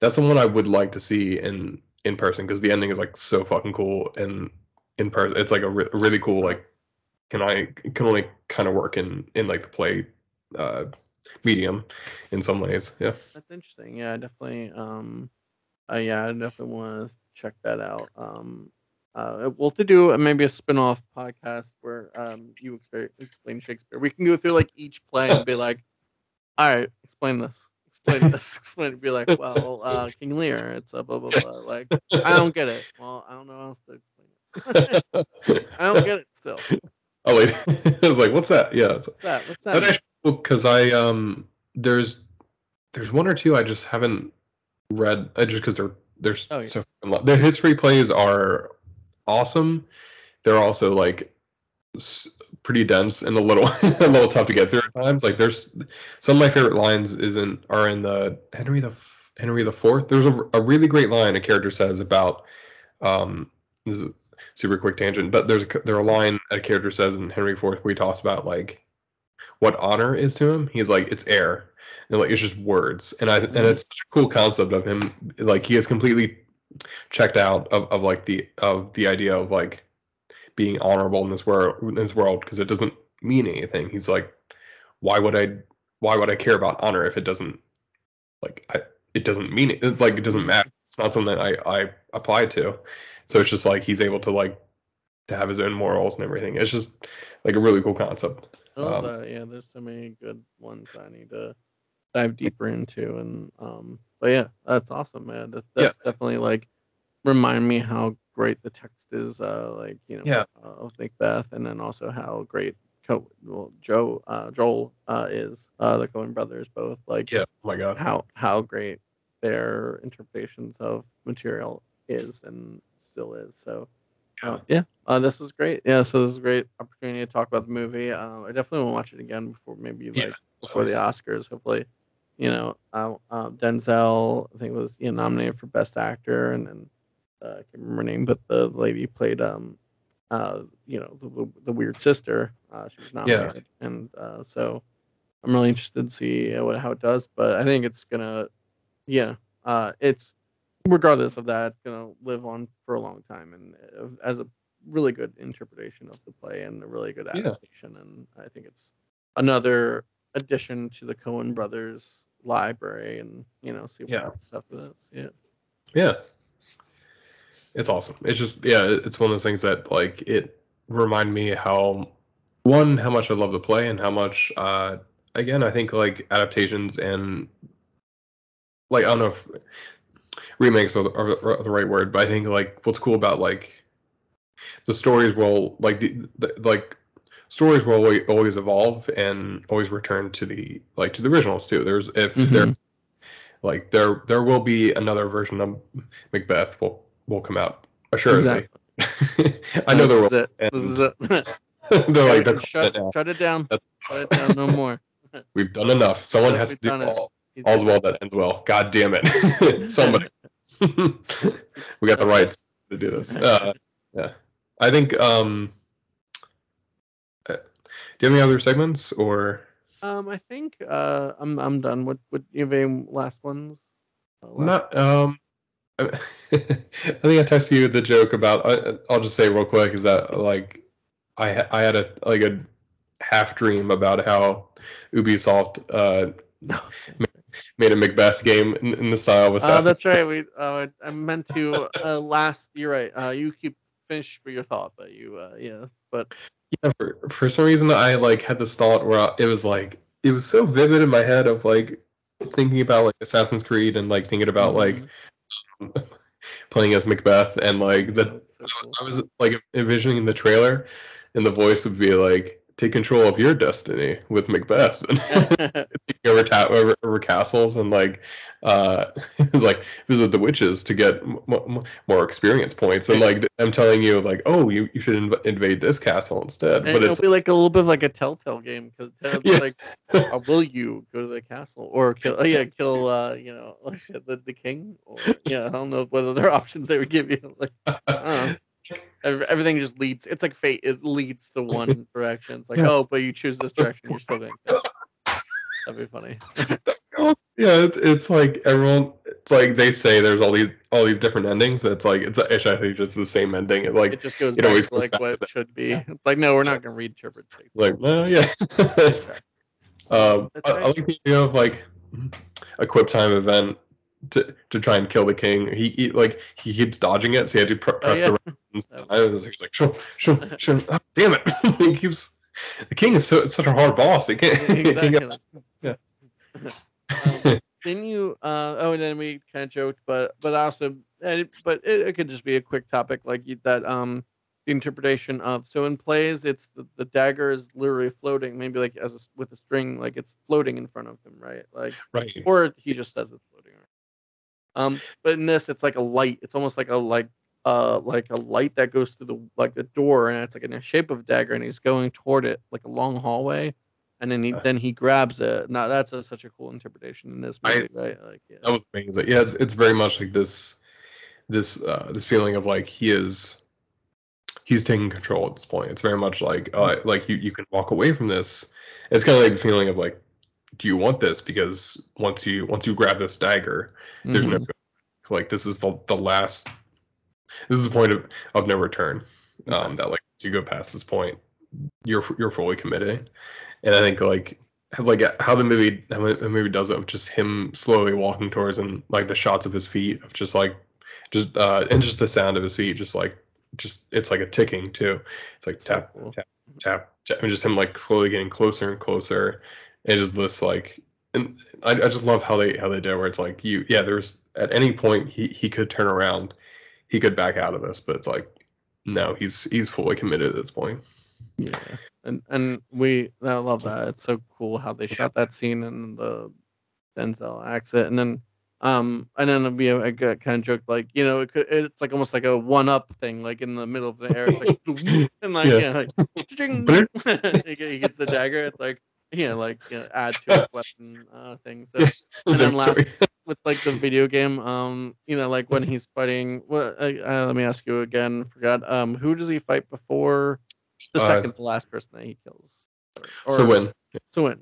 that's the one I would like to see in person, because the ending is like so fucking cool, and in person it's like a really cool like can only kind of work in like the play medium in some ways. Yeah, that's interesting. Yeah, definitely. Yeah, I definitely want to check that out. We'll have to do maybe a spin-off podcast where you explain Shakespeare. We can go through like each play and be like, all right, explain this. Be like, well, King Lear, it's a blah, blah, blah. Like, I don't get it. Well, I don't know how else to explain it. I don't get it still. Oh, wait. I was like, what's that? Yeah. What's that? Because there's one or two I just haven't read just because there's so their history plays are awesome. They're also like pretty dense and a little tough to get through at times. Like there's some of my favorite lines are in the Henry IV. There's a really great line a character says about this is a super quick tangent, but there's a line a character says in Henry IV where he talks about like what honor is to him. He's like, it's air, and like it's just words, and it's such a cool concept of him. Like he is completely checked out of like the idea of like being honorable in this world because it doesn't mean anything. He's like, why would I care about honor if it doesn't it doesn't mean it, like it doesn't matter. It's not something I apply to. So it's just like he's able to like to have his own morals and everything. It's just like a really cool concept. Yeah, there's so many good ones I need to dive deeper into, and but yeah, that's awesome, man. That's definitely like remind me how great the text is, of Macbeth, and then also how great Joel is, the Cohen brothers both. Like, yeah, oh my God, how great their interpretations of material is and still is. So. This was great. Yeah, so this is a great opportunity to talk about the movie. I definitely want to watch it again before the Oscars. Hopefully, Denzel, I think was nominated for Best Actor, and then I can't remember her name, but the lady played the weird sister. She was nominated, and so I'm really interested to see how it does. But I think it's gonna, it's. Regardless of that, it's going to live on for a long time, and as a really good interpretation of the play and a really good adaptation. Yeah. And I think it's another addition to the Coen brothers library, and see what stuff it is. Yeah, it's awesome. It's just it's one of those things that like it reminded me how much I love the play, and how much again I think like adaptations and like I don't know if remakes are the right word, but I think like what's cool about like the stories will like stories will always evolve and always return to the like to the originals too. There will be another version of Macbeth will come out assuredly. Exactly. I know there will. This is it. They're like shut it down. Shut it down. No more. We've done enough. Someone has to do it all. All's well that ends well. God damn it. Somebody. We got the rights to do this. Yeah. I think, do you have any other segments, or? I think I'm done. What you have any last ones? I think I texted you the joke about, I'll just say real quick, is that like I had a half dream about how Ubisoft made a Macbeth game in the style of Assassin's. That's right. I meant to last. You're right. You keep finish for your thought, but you yeah. But yeah, for some reason I like had this thought where it was so vivid in my head of like thinking about like Assassin's Creed and like thinking about like playing as Macbeth and like the so cool. I was like envisioning the trailer and the voice would be like, take control of your destiny with Macbeth and over castles and like it was like visit the witches to get more experience points and like I'm telling you like, oh, you should invade this castle instead. And but it'll be like a little bit of like a Telltale game because yeah. Like, oh, will you go to the castle or kill you know the king? Or, yeah, I don't know what other options they would give you. Like, I don't know. Everything just leads. It's like fate. It leads to one direction. It's like, yeah. Oh, but you choose this direction. You're still going. That'd be funny. Yeah, it's like everyone. It's like they say there's all these different endings. It's like it's actually just the same ending. It like it just goes back to like what it should be. Yeah. It's like no, we're not gonna reinterpret things. Like no, yeah. I like the idea of like a quip time event to try and kill the king. He keeps dodging it, so he had to press the right. I was like, sure. Oh, damn it! The king is such a hard boss. He can't. Exactly. Then you. And then we kind of joked, but also, it could just be a quick topic like that. The interpretation of so in plays, it's the dagger is literally floating, maybe like with a string, like it's floating in front of him, right? Like right. Or he just says it's floating. But in this, it's like a light. It's almost like a light that goes through the door, and it's like in the shape of a dagger, and he's going toward it like a long hallway, and then he grabs it. Now that's such a cool interpretation in this movie, right? Like, yeah. That was amazing. Yeah, it's very much like this feeling of like he's taking control at this point. It's very much like you can walk away from this. It's kind of like the feeling of like, do you want this? Because once you grab this dagger, there's no like this is the last. This is the point of no return. Exactly. That like once you go past this point, you're fully committed. And I think like how the movie does it of just him slowly walking towards and like the shots of his feet of and just the sound of his feet just it's like a ticking too. It's like tap tap tap tap and just him like slowly getting closer and closer. It is this like. And I just love how they do it, where it's like there's at any point he could turn around, he could back out of this, but it's like no, he's fully committed at this point. Yeah, and I love that. It's so cool how they shot that scene and the Denzel accent, and then I kind of joked like it's like almost like a one-up thing like in the middle of the air, it's like, and like like he gets the dagger. It's like. Yeah, add to a question thing. So, and then last with like the video game, like when he's fighting. Well, let me ask you again. Forgot. Who does he fight before? The second to last person that he kills. So win.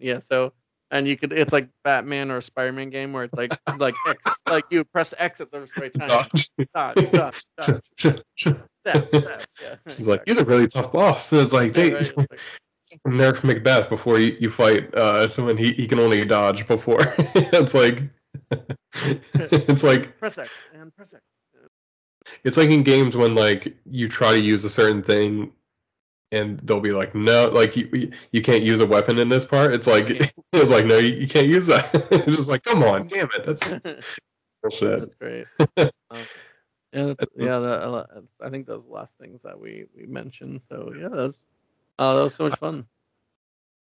Yeah. So, and you could. It's like Batman or a Spider-Man game where it's like X. Like you press X at the right time. Dodge. That. Yeah. He's like he's a really tough boss. So it's like they. Right? It's like, nerf Macbeth before you fight someone he can only dodge before. It's like press X. It's like in games when like you try to use a certain thing and they'll be like no, like you can't use a weapon in this part. It's like yeah. It's like no, you can't use that. It's just like come on, damn it, that's bullshit. That's great. I think those last things that we mentioned. So yeah, that's. Oh, that was so much fun.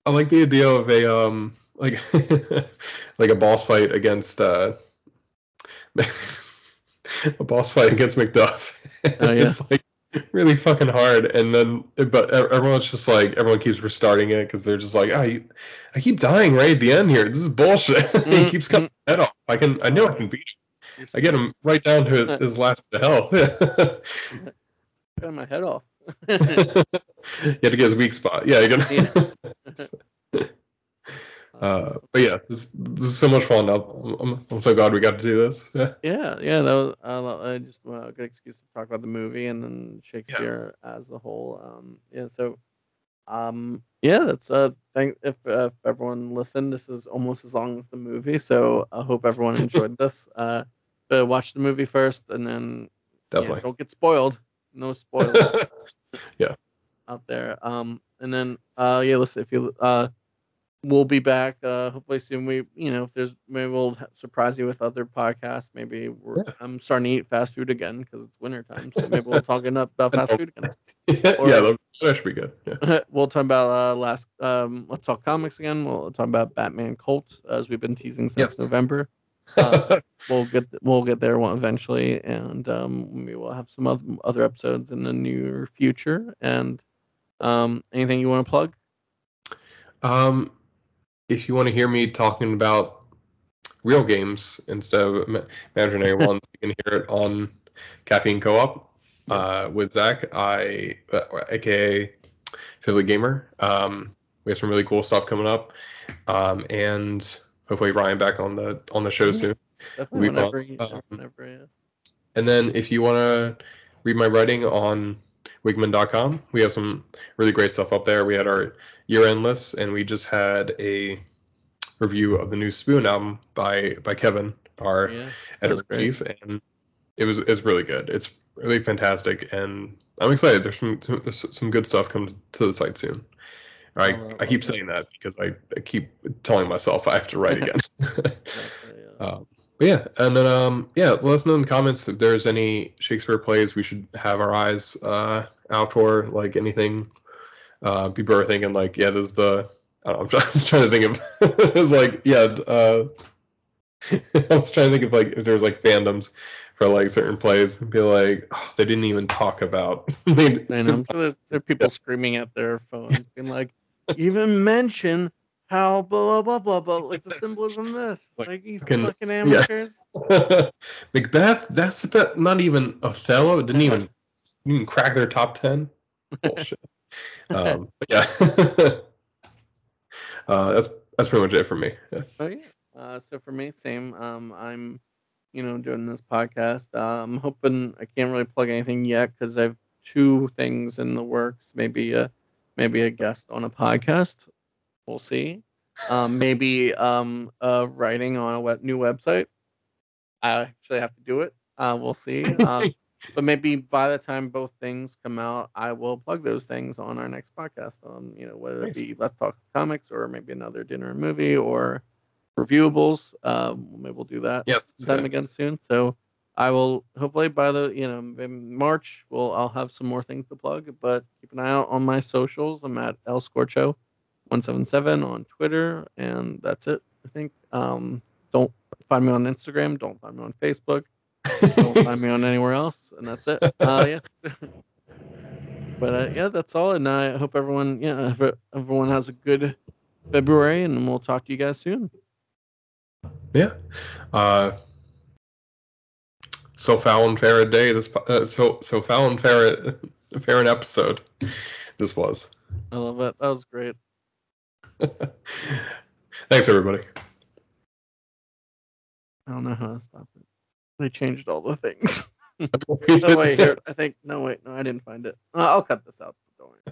I like the idea of a like a boss fight against a boss fight against Macduff. Oh, yeah. It's like really fucking hard, and then but everyone keeps restarting it because they're just like, oh, I keep dying right at the end here. This is bullshit. He keeps cutting his head off. I know I can beat him. I get him right down to his last bit of health. cut my head off. You had to get his weak spot. Yeah, you're gonna. Yeah. But yeah, this is so much fun. I'm so glad we got to do this. Yeah, yeah. That was just a good excuse to talk about the movie and then Shakespeare as a whole. Yeah. So, yeah. That's if everyone listened, this is almost as long as the movie. So I hope everyone enjoyed this. Watch the movie first, and then definitely don't get spoiled. No spoilers. Yeah. Out there. And then yeah. Listen, if you we'll be back hopefully soon. We, you know, if there's, maybe we'll surprise you with other podcasts. Maybe I'm starting to eat fast food again because it's winter time. So maybe we'll talk enough about fast food again. Or, yeah, that should be good. Yeah. We'll talk about Let's Talk Comics again. We'll talk about Batman Cult as we've been teasing since November. We'll get there eventually, and we will have some other episodes in the near future. And anything you want to plug? If you want to hear me talking about real games instead of imaginary ones, you can hear it on Caffeine Co-op with Zach, aka Fiddly Gamer. We have some really cool stuff coming up, and hopefully Ryan back on the show soon. Definitely whenever, yeah. And then if you want to read my writing on Wigman.com, we have some really great stuff up there. We had our year-end lists, and we just had a review of the new Spoon album by Kevin, our editor-in-chief, and it's really good. It's really fantastic, and I'm excited. There's some good stuff coming to the site soon. I keep saying that because I keep telling myself I have to write again. But yeah, and then let us know in the comments if there's any Shakespeare plays we should have our eyes out for, like anything. People are thinking like, there's the, I was trying to think of it was like, I was trying to think of like if there was like fandoms for like certain plays and be like, they didn't even talk about. I'm sure there are people screaming at their phones being like, even mention how blah blah blah blah, like the symbolism this, like you fucking amateurs. Yeah. Macbeth, that's not even Othello. It didn't even crack their top 10. Bullshit. But yeah, that's pretty much it for me. Yeah. Oh yeah. So for me, same. I'm, doing this podcast. I'm hoping, I can't really plug anything yet because I have two things in the works. Maybe a guest on a podcast. We'll see. Maybe writing on a new website. I actually have to do it. We'll see. But maybe by the time both things come out, I will plug those things on our next podcast. Whether it be Let's Talk Comics or maybe another Dinner and Movie or reviewables. Maybe we'll do that. Again soon. So I will hopefully by the in March. I'll have some more things to plug. But keep an eye out on my socials. I'm at El Scorcho 177 on Twitter, and that's it, I think. Don't find me on Instagram, don't find me on Facebook, don't find me on anywhere else, and that's it. But that's all, and I hope everyone everyone has a good February, and we'll talk to you guys soon. So foul and fair a day this so foul and fair an episode this was. I love it. That was great. Thanks, everybody. I don't know how to stop it. They changed all the things. No, wait, here. I think. No, wait. No, I didn't find it. I'll cut this out. Don't worry.